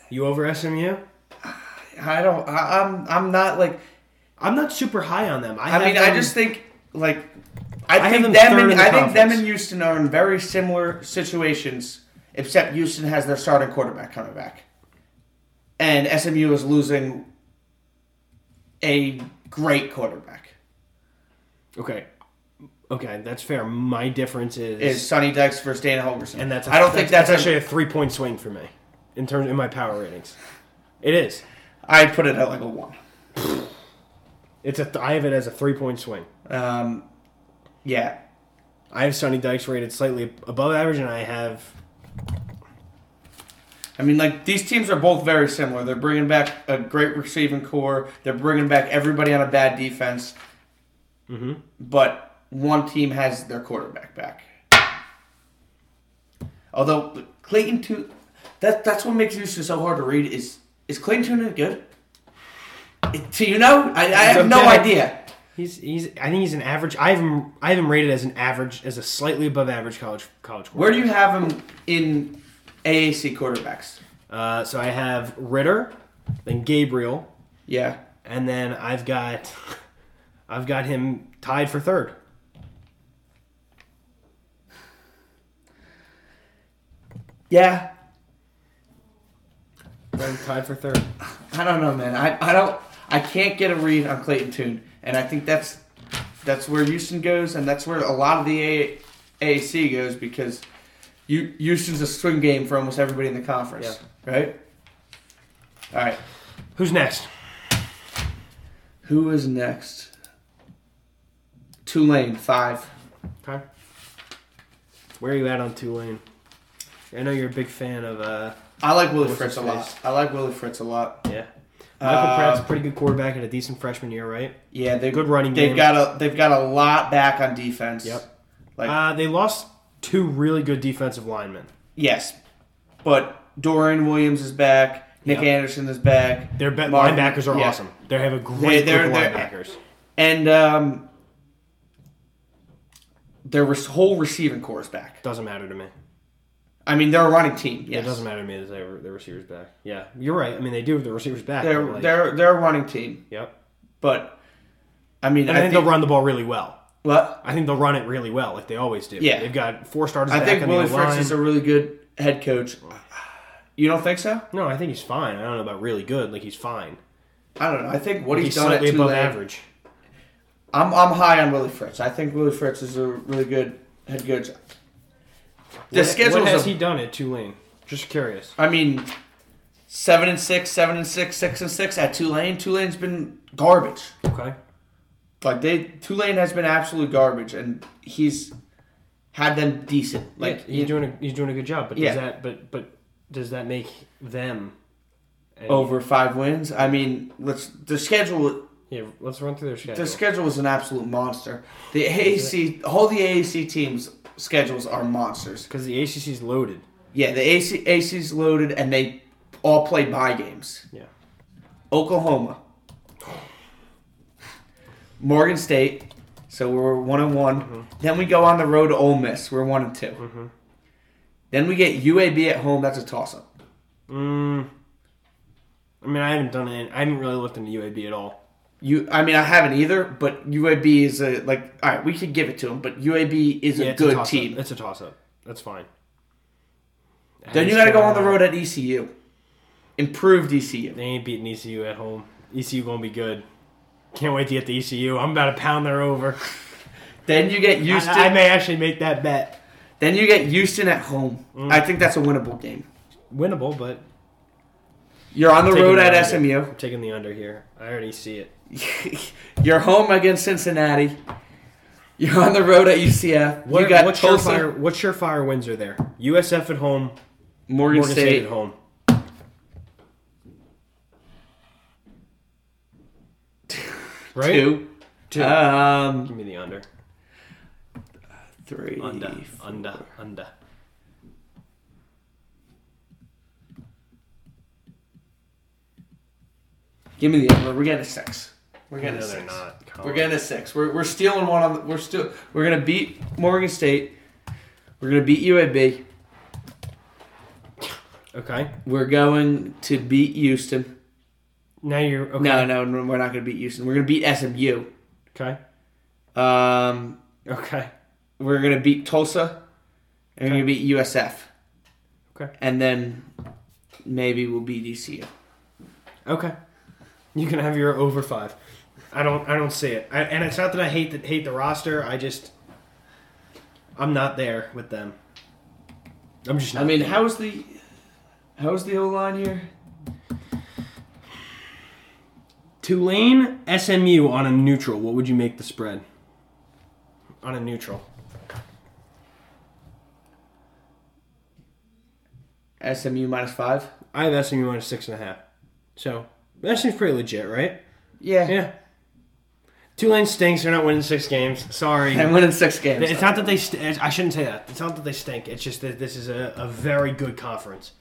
You over S M U? I don't. I, I'm I'm not like... I'm not super high on them. I, I mean, them, I just think like I, I think them, them and, the I conference. think them and Houston are in very similar situations. Except Houston has their starting quarterback coming back. And S M U is losing a great quarterback. Okay. Okay, that's fair. My difference is... Is Sonny Dykes versus Dana Holgerson. And that's a, I don't that's, think that's, that's actually a, a three-point swing for me in terms in my power ratings. It is. I'd put it at like a one. It's a th- I have it as a three-point swing. Um, yeah. I have Sonny Dykes rated slightly above average, and I have... I mean, like, these teams are both very similar. They're bringing back a great receiving core. They're bringing back everybody on a bad defense. Mm-hmm. But one team has their quarterback back. Although, Clayton Tune, that, that's what makes Houston so hard to read. Is is Clayton Tune good? Do you know? I, I have no idea. He's he's. I think he's an average. I have him. I have him rated as an average, as a slightly above average college college quarterback. Where do you have him in A A C quarterbacks? Uh, so I have Ridder, then Gabriel. Yeah. And then I've got, I've got him tied for third. Yeah. I'm tied for third. I don't know, man. I I don't. I can't get a read on Clayton Tune. And I think that's that's where Houston goes, and that's where a lot of the A A C goes, because you, Houston's a swing game for almost everybody in the conference, yeah. Right? All right. Who's next? Who is next? Tulane, five. Okay. Where are you at on Tulane? I know you're a big fan of... Uh, I like Willie Fritz a lot. I like Willie Fritz a lot. Yeah. Michael Pratt's a pretty good quarterback and a decent freshman year, right? Yeah, they're good running. They've game. got a they've got a lot back on defense. Yep. Like uh, they lost two really good defensive linemen. Yes, but Dorian Williams is back. Nick yep. Anderson is back. Their be- Martin, linebackers are yeah. awesome. They have a great group of linebackers, and um, their re- whole receiving core is back. Doesn't matter to me. I mean, they're a running team. Yes. It doesn't matter to me that they were, the receiver's back. Yeah, you're right. I mean, they do have the receiver's back. They're like, they're they're a running team. Yep. But I mean, and I, I think, think they'll run the ball really well. What? I think they'll run it really well, like they always do. Yeah. They've got four starters. I back think on Willie Fritz is a really good head coach. You don't think so? No, I think he's fine. I don't know about really good. Like he's fine. I don't know. I think what like he's, he's done at Tulane. Above average. I'm I'm high on Willie Fritz. I think Willie Fritz is a really good head coach. The what, what has a, he done at Tulane? Just curious. I mean, seven and six, seven and six, six and six at Tulane. Tulane's been garbage. Okay. Like they, Tulane has been absolute garbage, and he's had them decent. Like yeah, he's he, doing, a, he's doing a good job. But yeah. does that, but but does that make them any, over five wins? I mean, let's the schedule. Yeah, let's run through their schedule. Their schedule is an absolute monster. The A A C, all the A A C teams. Schedules are monsters. Because the A C C's loaded. Yeah, the A C, A C's loaded, and they all play bye games. Yeah. Oklahoma. Morgan State. So we're one and one. Mm-hmm. Then we go on the road to Ole Miss. We're one and two. Mm-hmm. Then we get U A B at home. That's a toss-up. Mm. I mean, I haven't done it. I haven't really looked into U A B at all. You, I mean, I haven't either, but U A B is a, like, all right, we could give it to them, but U A B is yeah, a good a team. It's a toss-up. That's fine. I then you got to go on the road at E C U. Improved E C U. They ain't beating E C U at home. E C U going to be good. Can't wait to get to E C U. I'm about to pound their over. Then you get Houston. I, I may actually make that bet. Then you get Houston at home. Mm. I think that's a winnable game. Winnable, but... You're on the road at under. S M U. I'm taking the under here. I already see it. You're home against Cincinnati. You're on the road at U C F. What, you got what surefire, what surefire wins are there? U S F at home. Morgan, Morgan State. State at home. Right? Two. Two. Um, Give me the under. Three. Under. Four. Under. Under. Give me the under. We're getting a six. We're getting no, a six. They're not Colin. We're getting a six. We're we're stealing one on. The, we're still. We're gonna beat Morgan State. We're gonna beat U A B. Okay. We're going to beat Houston. Now you're okay. No, no, we're not going to beat Houston. We're going to beat S M U. Okay. Um. Okay. We're going to beat Tulsa, and okay. we're going to beat U S F. Okay. And then maybe we'll beat D C U. Okay. You can have your over five. I don't. I don't see it. I, and it's not that I hate the hate the roster. I just. I'm not there with them. I'm just. Not I mean, there. how's the, how's the O line here? Tulane, S M U on a neutral. What would you make the spread? On a neutral. S M U minus five? I have S M U minus six and a half. So, that seems pretty legit, right? Yeah. Yeah. Tulane stinks. They're not winning six games. Sorry. They're winning six games. It's not that they st- I shouldn't say that. It's not that they stink. It's just that this is a, a very good conference.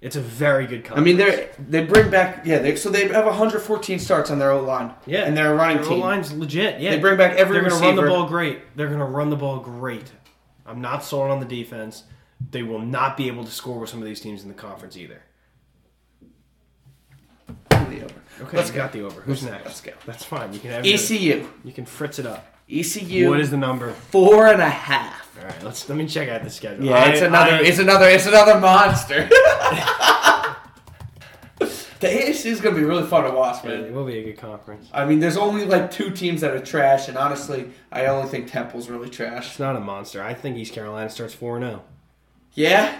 It's a very good conference. I mean, they they bring back, yeah, they, so they have one hundred fourteen starts on their O-line. Yeah. And their running their team. Their O-line's legit, yeah. They bring back every They're going to run the ball great. They're going to run the ball great. I'm not sold on the defense. They will not be able to score with some of these teams in the conference either. The over. Okay, let's you got the over. Who's let's, next? Let's go. That's fine. You can have E C U. Your, you can fritz it up. E C U. What is the number? Four and a half. All right, let's let me check out the schedule. Yeah, I, it's another, I, it's another, it's another monster. The A F C is gonna be really fun to watch, man. It will be a good conference. I mean, there's only like two teams that are trash, and honestly, I only think Temple's really trash. It's not a monster. I think East Carolina starts four and zero. Yeah.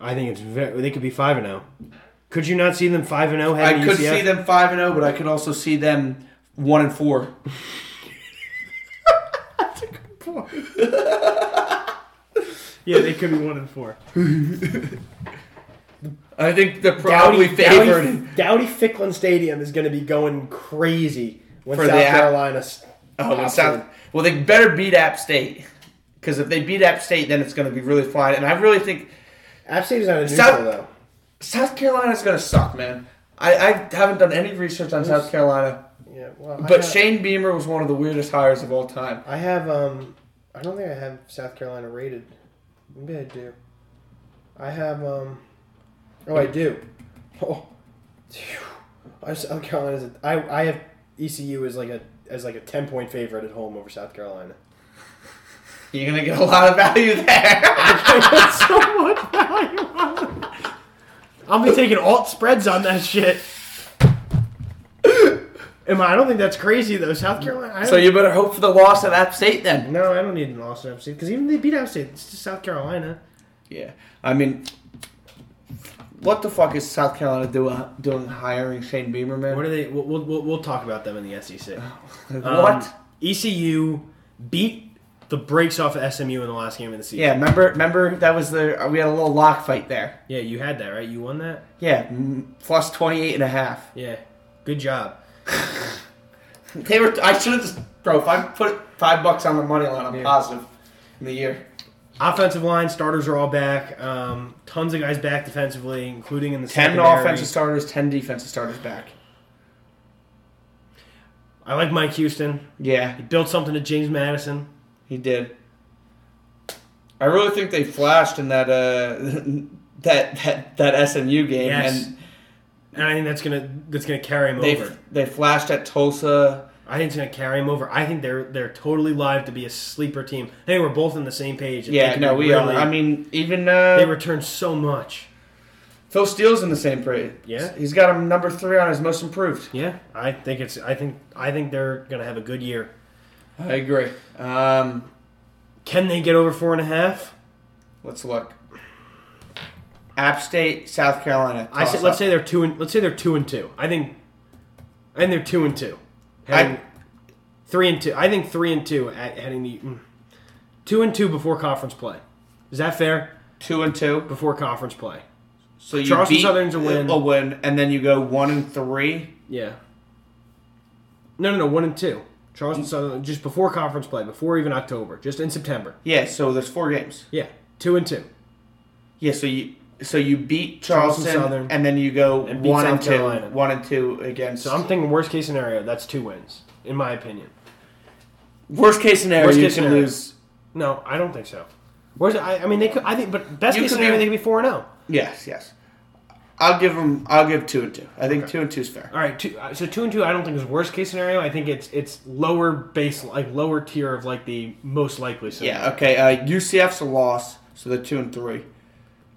I think it's very, they could be five and zero. Could you not see them five and zero? I could U C F? See them five and zero, but I could also see them one and four. That's a good point. Yeah, they could be one and four. I think they're probably Dowdy, favored. Dowdy Ficklin Stadium is going to be going crazy when For South the Carolina. App, oh, South. Well, they better beat App State, because if they beat App State, then it's going to be really flying. And I really think App State is not a neutral South, though. South Carolina is going to suck, man. I, I haven't done any research on South Carolina. Yeah, well, but have, Shane Beamer was one of the weirdest hires of all time. I have. Um, I don't think I have South Carolina rated. Maybe I do. I have. Um, Oh, I do. Oh, I South Carolina. I I have E C U as like a as like a ten point favorite at home over South Carolina. You're gonna get a lot of value there. I get so much value on that. I'll be taking alt spreads on that shit. Am I? I don't think that's crazy though. South Carolina. So you better hope for the loss of App State then. No, I don't need a loss of App State because even if they beat App State, it's just South Carolina. Yeah, I mean. What the fuck is South Carolina doing, doing hiring Shane Beamer, man? What are they? We'll we'll, we'll talk about them in the S E C. What? Um, E C U beat the brakes off of S M U in the last game of the season. Yeah, remember remember that was the we had a little lock fight there. Yeah, you had that, right? You won that? Yeah, plus twenty-eight and a half. Yeah. Good job. They were I should have just bro, if I put five bucks on the money line, I'm yeah. positive in the year. Offensive line, starters are all back. Um, tons of guys back defensively, including in the ten secondary. ten offensive starters, ten defensive starters back. I like Mike Houston. Yeah. He built something to James Madison. He did. I really think they flashed in that uh, that, that that S M U game. Yes. And, and I think that's gonna that's gonna carry them they, over. They flashed at Tulsa. I think it's going to carry them over. I think they're they're totally live to be a sleeper team. I think we're both on the same page. Yeah, no, we really, are. I mean, even... Uh, they return so much. Phil Steele's in the same page. Yeah. He's got him number three on his most improved. Yeah, I think it's. I think I think they're going to have a good year. I agree. Um, Can they get over four and a half? Let's look. App State, South Carolina. I said, let's say they're two and let's say they're two and two. I think, I think they're two and two. I, three and two. I think three and two at heading the mm, two and two before conference play. Is that fair? Two and two before conference play. So you Charleston beat Southern's a win, a win, and then you go one and three. Yeah. No, no, no. One and two. Charleston Southern just before conference play, before even October, just in September. Yeah. So there's four games. Yeah. Two and two. Yeah. So you. So you beat Charleston, Charleston Southern, and then you go and one South and two, Carolina. one and two against. So I'm thinking worst case scenario, that's two wins, in my opinion. Worst case scenario, worst case you can lose. No, I don't think so. Worst, I, I mean, they could. I think, but best you case scenario, be, they could be four and zero. Yes, yes. I'll give them. I'll give two and two. I think okay. two and two is fair. All right, two, so two and two, I don't think is worst case scenario. I think it's it's lower base, like lower tier of like the most likely scenario. Yeah. Okay. Uh, U C F's a loss, so they're two and three.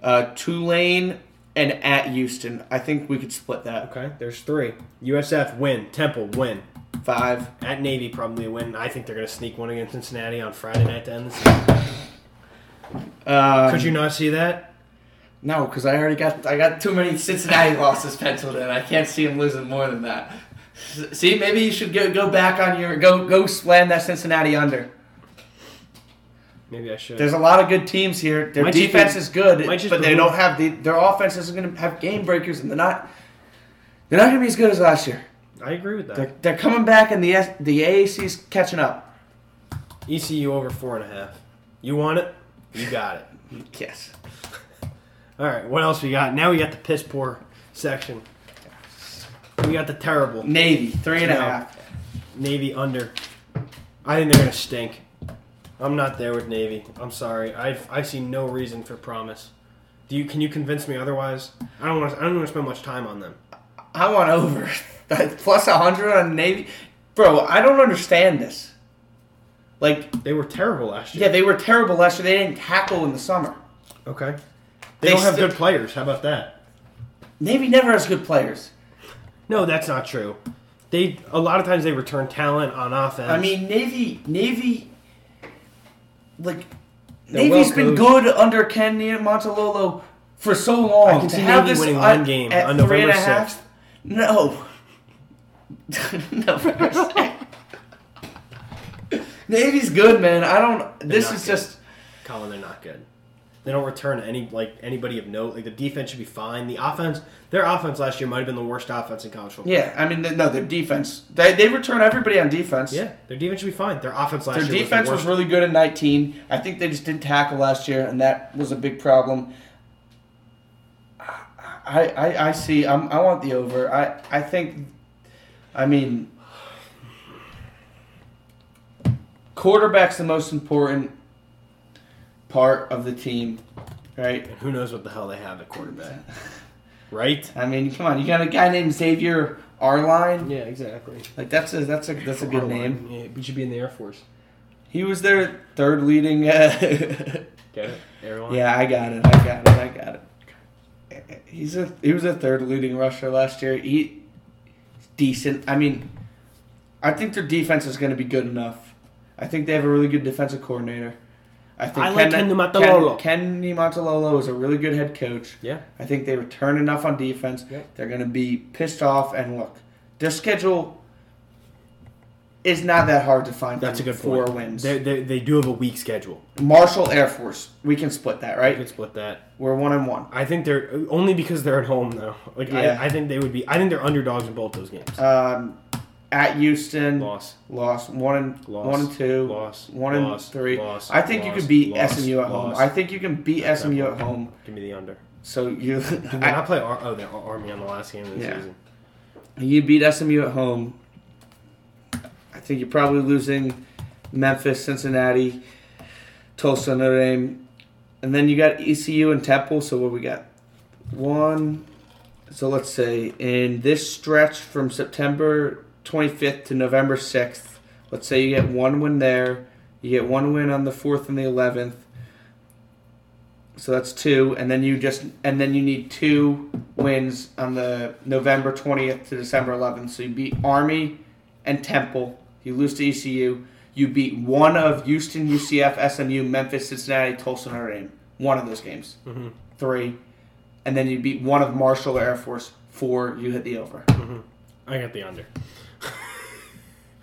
Uh, Tulane and at Houston. I think we could split that. Okay, there's three. U S F win. Temple win. Five. At Navy probably a win. I think they're going to sneak one against Cincinnati on Friday night to end the season. Um, Could you not see that? No, because I already got I got too many Cincinnati losses penciled in. I can't see them losing more than that. See, maybe you should go go back on your go go slam that Cincinnati under. Maybe I should. There's a lot of good teams here. Their might defense be, is good, but believe. they don't have the. Their offense isn't going to have game breakers, and they're not. They're not going to be as good as last year. I agree with that. They're, they're coming back, and the the A A C's catching up. E C U over four and a half. You want it? You got it. Yes. All right. What else we got? Now we got the piss poor section. We got the terrible Navy three and, and a half. Navy under. I think they're going to stink. I'm not there with Navy. I'm sorry. I I see no reason for promise. Do you? Can you convince me otherwise? I don't want. I don't want to spend much time on them. I want over plus a hundred on Navy, bro. I don't understand this. Like they were terrible last year. Yeah, they were terrible last year. They didn't tackle in the summer. Okay. They, they don't have st- good players. How about that? Navy never has good players. No, that's not true. They a lot of times they return talent on offense. I mean, Navy Navy. Like, they're Navy's well been good under Ken Niumatalolo for so long. I can see to have Navy this winning one on, game on November sixth. No. November sixth. Navy's good, man. I don't... They're this is good. just... Colin, they're not good. They don't return any like anybody of note. Like, the defense should be fine. The offense... Their offense last year might have been the worst offense in college football. Yeah, I mean, no, their defense. They they return everybody on defense. Yeah, their defense should be fine. Their offense last year was the worst. Their defense was really good in nineteen. I think they just didn't tackle last year, and that was a big problem. I I, I see. I'm, I want the over. I, I think, I mean, quarterback's the most important part of the team, right? And who knows what the hell they have at quarterback. Right? I mean, come on. You got a guy named Xavier Arline. Yeah, exactly. Like that's a that's a that's a good Arline. Name. Yeah, he should be in the Air Force. He was their third leading. Uh, Get it? Airline. Yeah, I got it. I got it. I got it. He's a he was a third leading rusher last year. He decent. I mean, I think their defense is going to be good enough. I think they have a really good defensive coordinator. I think I like Ken Niumatalolo. Ken Niumatalolo is a really good head coach. Yeah. I think they return enough on defense. Yeah. They're going to be pissed off. And look, their schedule is not that hard to find. That's a good four point. wins. They, they they do have a weak schedule. Marshall Air Force. We can split that, right? We can split that. We're one and one. I think they're only because they're at home though. Like yeah. I, I think they would be. I think they're underdogs in both those games. Um. At Houston, loss, loss, one and loss. one and two, loss, one and loss. three. Loss. I think loss. you could beat loss. S M U at home. Loss. I think you can beat That's S M U at home. Give me the under. So you, I, I play Ar- oh the Army on the last game of the yeah. season. You beat S M U at home. I think you're probably losing Memphis, Cincinnati, Tulsa, Notre Dame, And then you got E C U and Temple. So what we got? One. So let's say in this stretch from September twenty-fifth to November sixth, let's say you get one win there. You get one win on the fourth and the eleventh. So that's two, and then you just and then you need two wins on the November twentieth to December eleventh. So you beat Army and Temple. You lose to E C U. You beat one of Houston, U C F, S M U, Memphis, Cincinnati, Tulsa, Notre Dame. One of those games. Mm-hmm. Three. And then you beat one of Marshall or Air Force. Four, you hit the over. Mm-hmm. I got the under.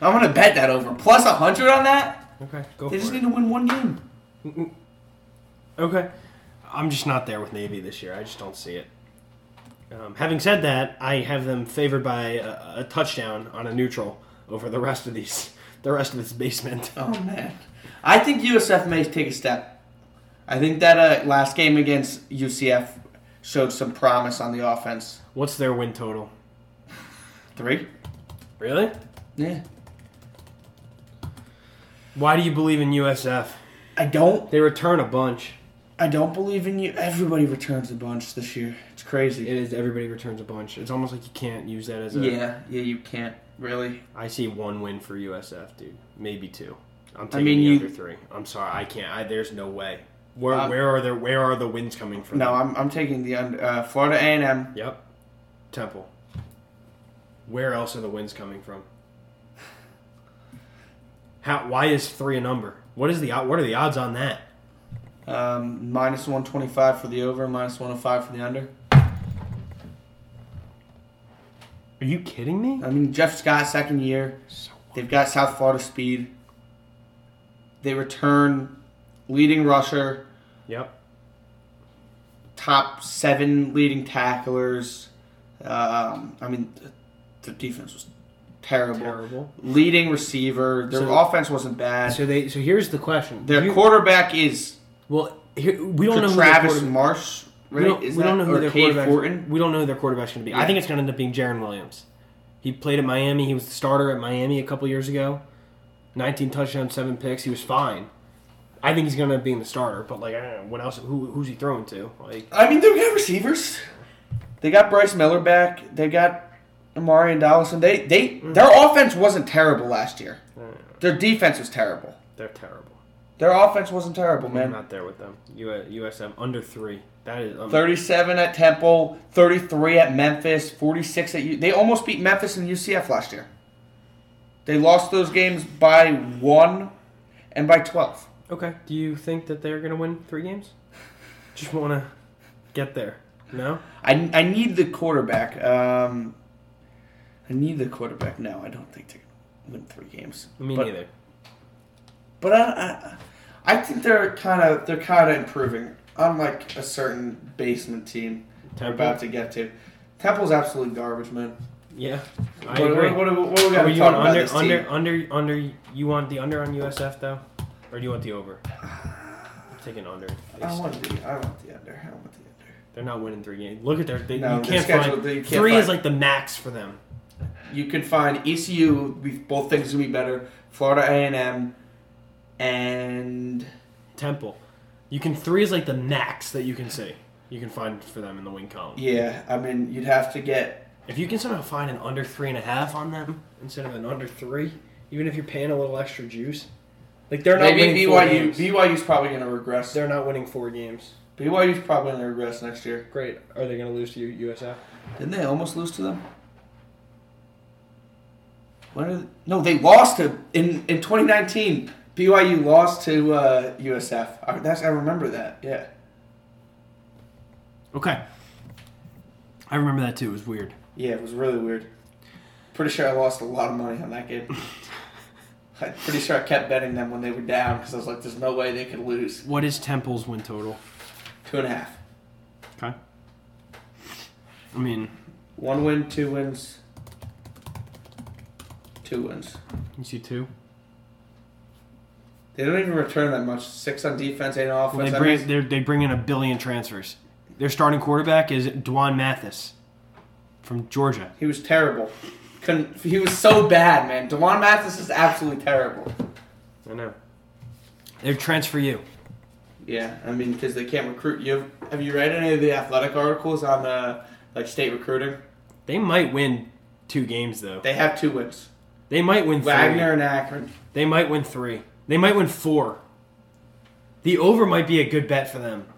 I'm going to bet that over. Plus one hundred on that? Okay, go they for it. They just need to win one game. Mm-mm. Okay. I'm just not there with Navy this year. I just don't see it. Um, having said that, I have them favored by a, a touchdown on a neutral over the rest of these. The rest of this basement. Oh, man. I think U S F may take a step. I think that uh, last game against U C F showed some promise on the offense. What's their win total? Three. Really? Yeah. Why do you believe in U S F? I don't. They return a bunch. I don't believe in you. Everybody returns a bunch this year. It's crazy. It is. Everybody returns a bunch. It's almost like you can't use that as a... Yeah, yeah, you can't. Really? I see one win for U S F, dude. Maybe two. I'm taking I mean, the you, other three. I'm sorry, I can't. I, there's no way. Where um, where are the where are the wins coming from? No, I'm I'm taking the uh, Florida A and M. Yep. Temple. Where else are the wins coming from? How? Why is three a number? What is the what are the odds on that? Um, minus one twenty five for the over, minus one hundred five for the under. Are you kidding me? I mean, Jeff Scott, second year. So They've got South Florida speed. They return leading rusher. Yep. Top seven leading tacklers. Um, I mean, their defense was terrible. Terrible. Leading receiver. Their so, offense wasn't bad. So they. So here's the question. Their you, quarterback is. Well, here, we don't know. Travis Marsh. Right? We don't, we, that, don't know who their quarterback, we don't know who their quarterback's going to be. Yeah. I think it's going to end up being Jaron Williams. He played at Miami. He was the starter at Miami a couple years ago. nineteen touchdowns, seven picks. He was fine. I think he's going to end up being the starter, but like, I don't know. What else? Who, who's he throwing to? Like, I mean, they've got receivers. They got Bryce Miller back. They got Amari and Dollison. They, they, mm-hmm. Their offense wasn't terrible last year. Their defense was terrible. They're terrible. Their offense wasn't terrible, man. I'm not there with them. U S M under three. That is um, thirty-seven at Temple, thirty-three at Memphis, forty-six at U. They almost beat Memphis and U C F last year. They lost those games by one and by twelve. Okay. Do you think that they're going to win three games? Just want to get there. No? I, I need the quarterback. Um, I need the quarterback. No, I don't think they're going to win three games. Me but, neither. But I... I I think they're kind of they're kind of improving, unlike a certain basement team Temple. We're about to get to. Temple's absolutely garbage, man. Yeah, I what, agree. What, what, what, what we got to talk about under, this under, team? Under, under, you want the under on U S F, though? Or do you want the over? I'm taking under. I want the, I want the under. I want the under. They're not winning three games. Look at their... They, no, you can't schedule, find... You can't three find. Is like the max for them. You could find E C U, we both think is going to be better, Florida A and M, and Temple. You can three is like the max that you can see. You can find for them in the win column. Yeah, I mean you'd have to get if you can somehow find an under three and a half on them instead of an under three, even if you're paying a little extra juice. Like they're not maybe winning B Y U. Four games. B Y U's probably gonna regress. They're not winning four games. B Y U's probably gonna regress next year. Great. Are they gonna lose to U S F? Didn't they almost lose to them? What are they? No, they lost to in in twenty nineteen. B Y U lost to uh, U S F. I, that's, I remember that, yeah. Okay. I remember that, too. It was weird. Yeah, it was really weird. Pretty sure I lost a lot of money on that game. I'm pretty sure I kept betting them when they were down because I was like, there's no way they could lose. What is Temple's win total? Two and a half. Okay. I mean... One win, two wins. Two wins. You see two? They don't even return that much. Six on defense, eight on offense. Well, they, bring, they bring in a billion transfers. Their starting quarterback is Dwan Mathis from Georgia. He was terrible. Couldn't, he was so bad, man. Dwan Mathis is absolutely terrible. I know. They transfer you. Yeah, I mean, because they can't recruit. You have, have you read any of the athletic articles on uh, like state recruiting? They might win two games though. They have two wins. They might win three. Wagner and Akron. They might win three. They might win four. The over might be a good bet for them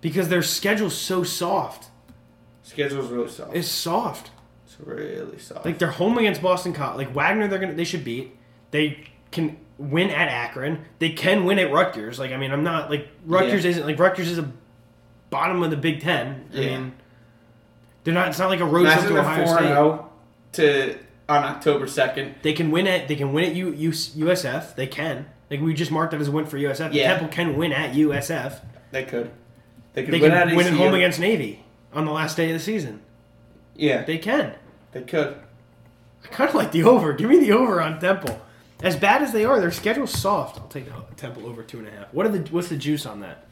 because their schedule's so soft. Schedule's really soft. It's soft. It's really soft. Like they're home against Boston College. Like Wagner, they're gonna they should beat. They can win at Akron. They can win at Rutgers. Like I mean, I'm not like Rutgers yeah. isn't like Rutgers is a bottom of the Big Ten. I yeah. mean, they're not. It's not like a road trip to Ohio State. To on October second. They can win at they can win at U, U, USF. They can. Like, we just marked that as a win for U S F. Yeah. Temple can win at U S F. They could. They could they win, can at, win at home against Navy on the last day of the season. Yeah. They can. They could. I kind of like the over. Give me the over on Temple. As bad as they are, their schedule's soft. I'll take the Temple over two and a half. What are the What's the juice on that?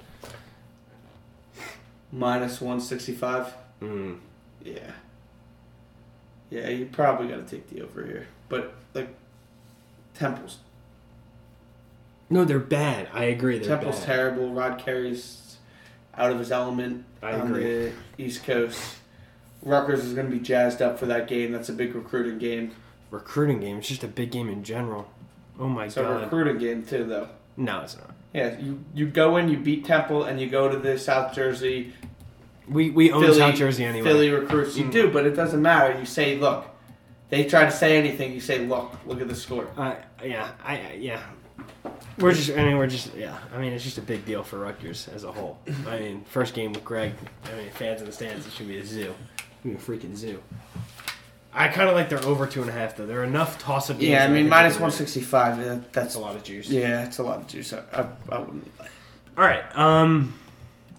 minus one sixty-five. Mm. Yeah. Yeah, you probably got to take the over here. But, like, Temple's. No, they're bad. I agree. They're Temple's bad. Terrible. Rod Carey's out of his element I on agree. the East Coast. Rutgers is going to be jazzed up for that game. That's a big recruiting game. Recruiting game. It's just a big game in general. Oh, my it's God. It's a recruiting game, too, though. No, it's not. Yeah, you, you go in, you beat Temple, and you go to the South Jersey. We we own Philly, South Jersey anyway. Philly recruits. You mm. do, but it doesn't matter. You say, look. They try to say anything. You say, look. Look at the score. Uh, yeah. I Yeah. We're just, I mean, we're just, yeah. I mean, it's just a big deal for Rutgers as a whole. I mean, first game with Greg, I mean, fans in the stands, it should be a zoo. It should be a freaking zoo. I kind of like they're over two and a half, though. There are enough toss-up games. Yeah, I mean, minus one sixty-five, that's, that's a lot of juice. Yeah, it's a lot of juice. I, I, I wouldn't. All right. Um,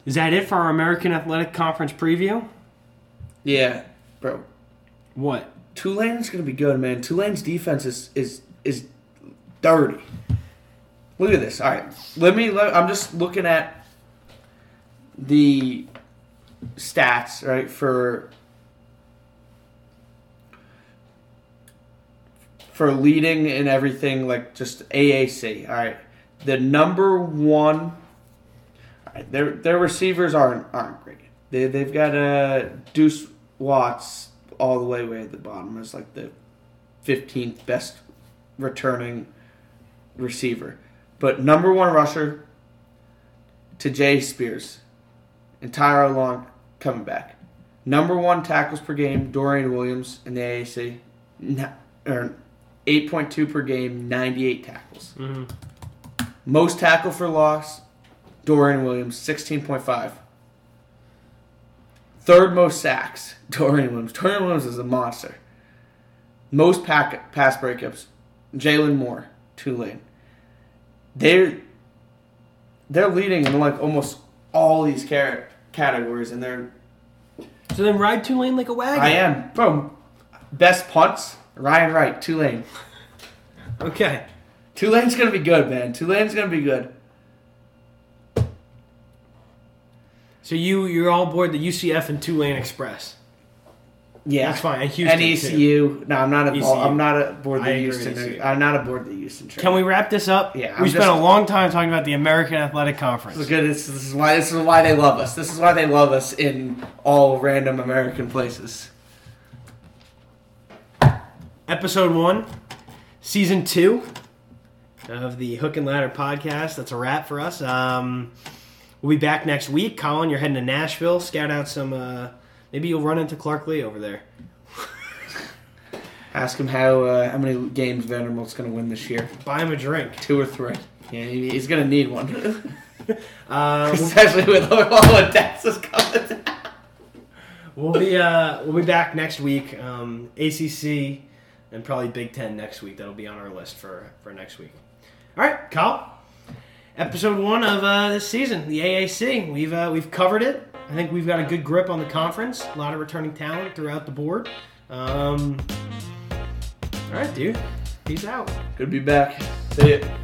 is that it for our American Athletic Conference preview? Yeah, bro. What? Tulane's going to be good, man. Tulane's defense is is, is dirty. Look at this. All right. Let me let, I'm just looking at the stats, right, for for leading and everything, like just A A C. All right. The number one all right, their their receivers aren't aren't great. They they've got a uh, Deuce Watts all the way way at the bottom. It's like the fifteenth best returning receiver. But number one rusher, Tajay Spears, and Tyro Long coming back. Number one tackles per game, Dorian Williams in the A A C. eight point two per game, ninety-eight tackles. Mm-hmm. Most tackle for loss, Dorian Williams, sixteen point five. Third most sacks, Dorian Williams. Dorian Williams is a monster. Most pack, pass breakups, Jalen Moore, Tulane. They're, they're leading in, like, almost all these car- categories, and they're... So then ride Tulane like a wagon. I am. Bro, best punts, Ryan Wright, Tulane. Okay. Tulane's going to be good, man. Tulane's going to be good. So you, you're all aboard the U C F and Tulane Express. Yeah. That's fine. And Houston, and E C U. Too. No No, I'm not I'm not aboard the Houston. I'm not aboard the Houston train. Can we wrap this up? Yeah. We I'm spent just, a long time talking about the American Athletic Conference. This is good. This, this is why this is why they love us. This is why they love us in all random American places. Episode one, season two of the Hook and Ladder podcast. That's a wrap for us. Um, we'll be back next week. Colin, you're heading to Nashville. Scout out some. Uh, Maybe you'll run into Clark Lee over there. Ask him how uh, how many games Vanderbilt's going to win this year. Buy him a drink. Two or three. Yeah, he's going to need one. uh, Especially with all the taxes coming down. We'll be, uh, we'll be back next week. Um, A C C and probably Big Ten next week. That'll be on our list for, for next week. All right, Kyle. Episode one of uh, this season, the A A C. We've uh, we've covered it. I think we've got a good grip on the conference. A lot of returning talent throughout the board. Um, all right, dude. Peace out. Good to be back. See ya.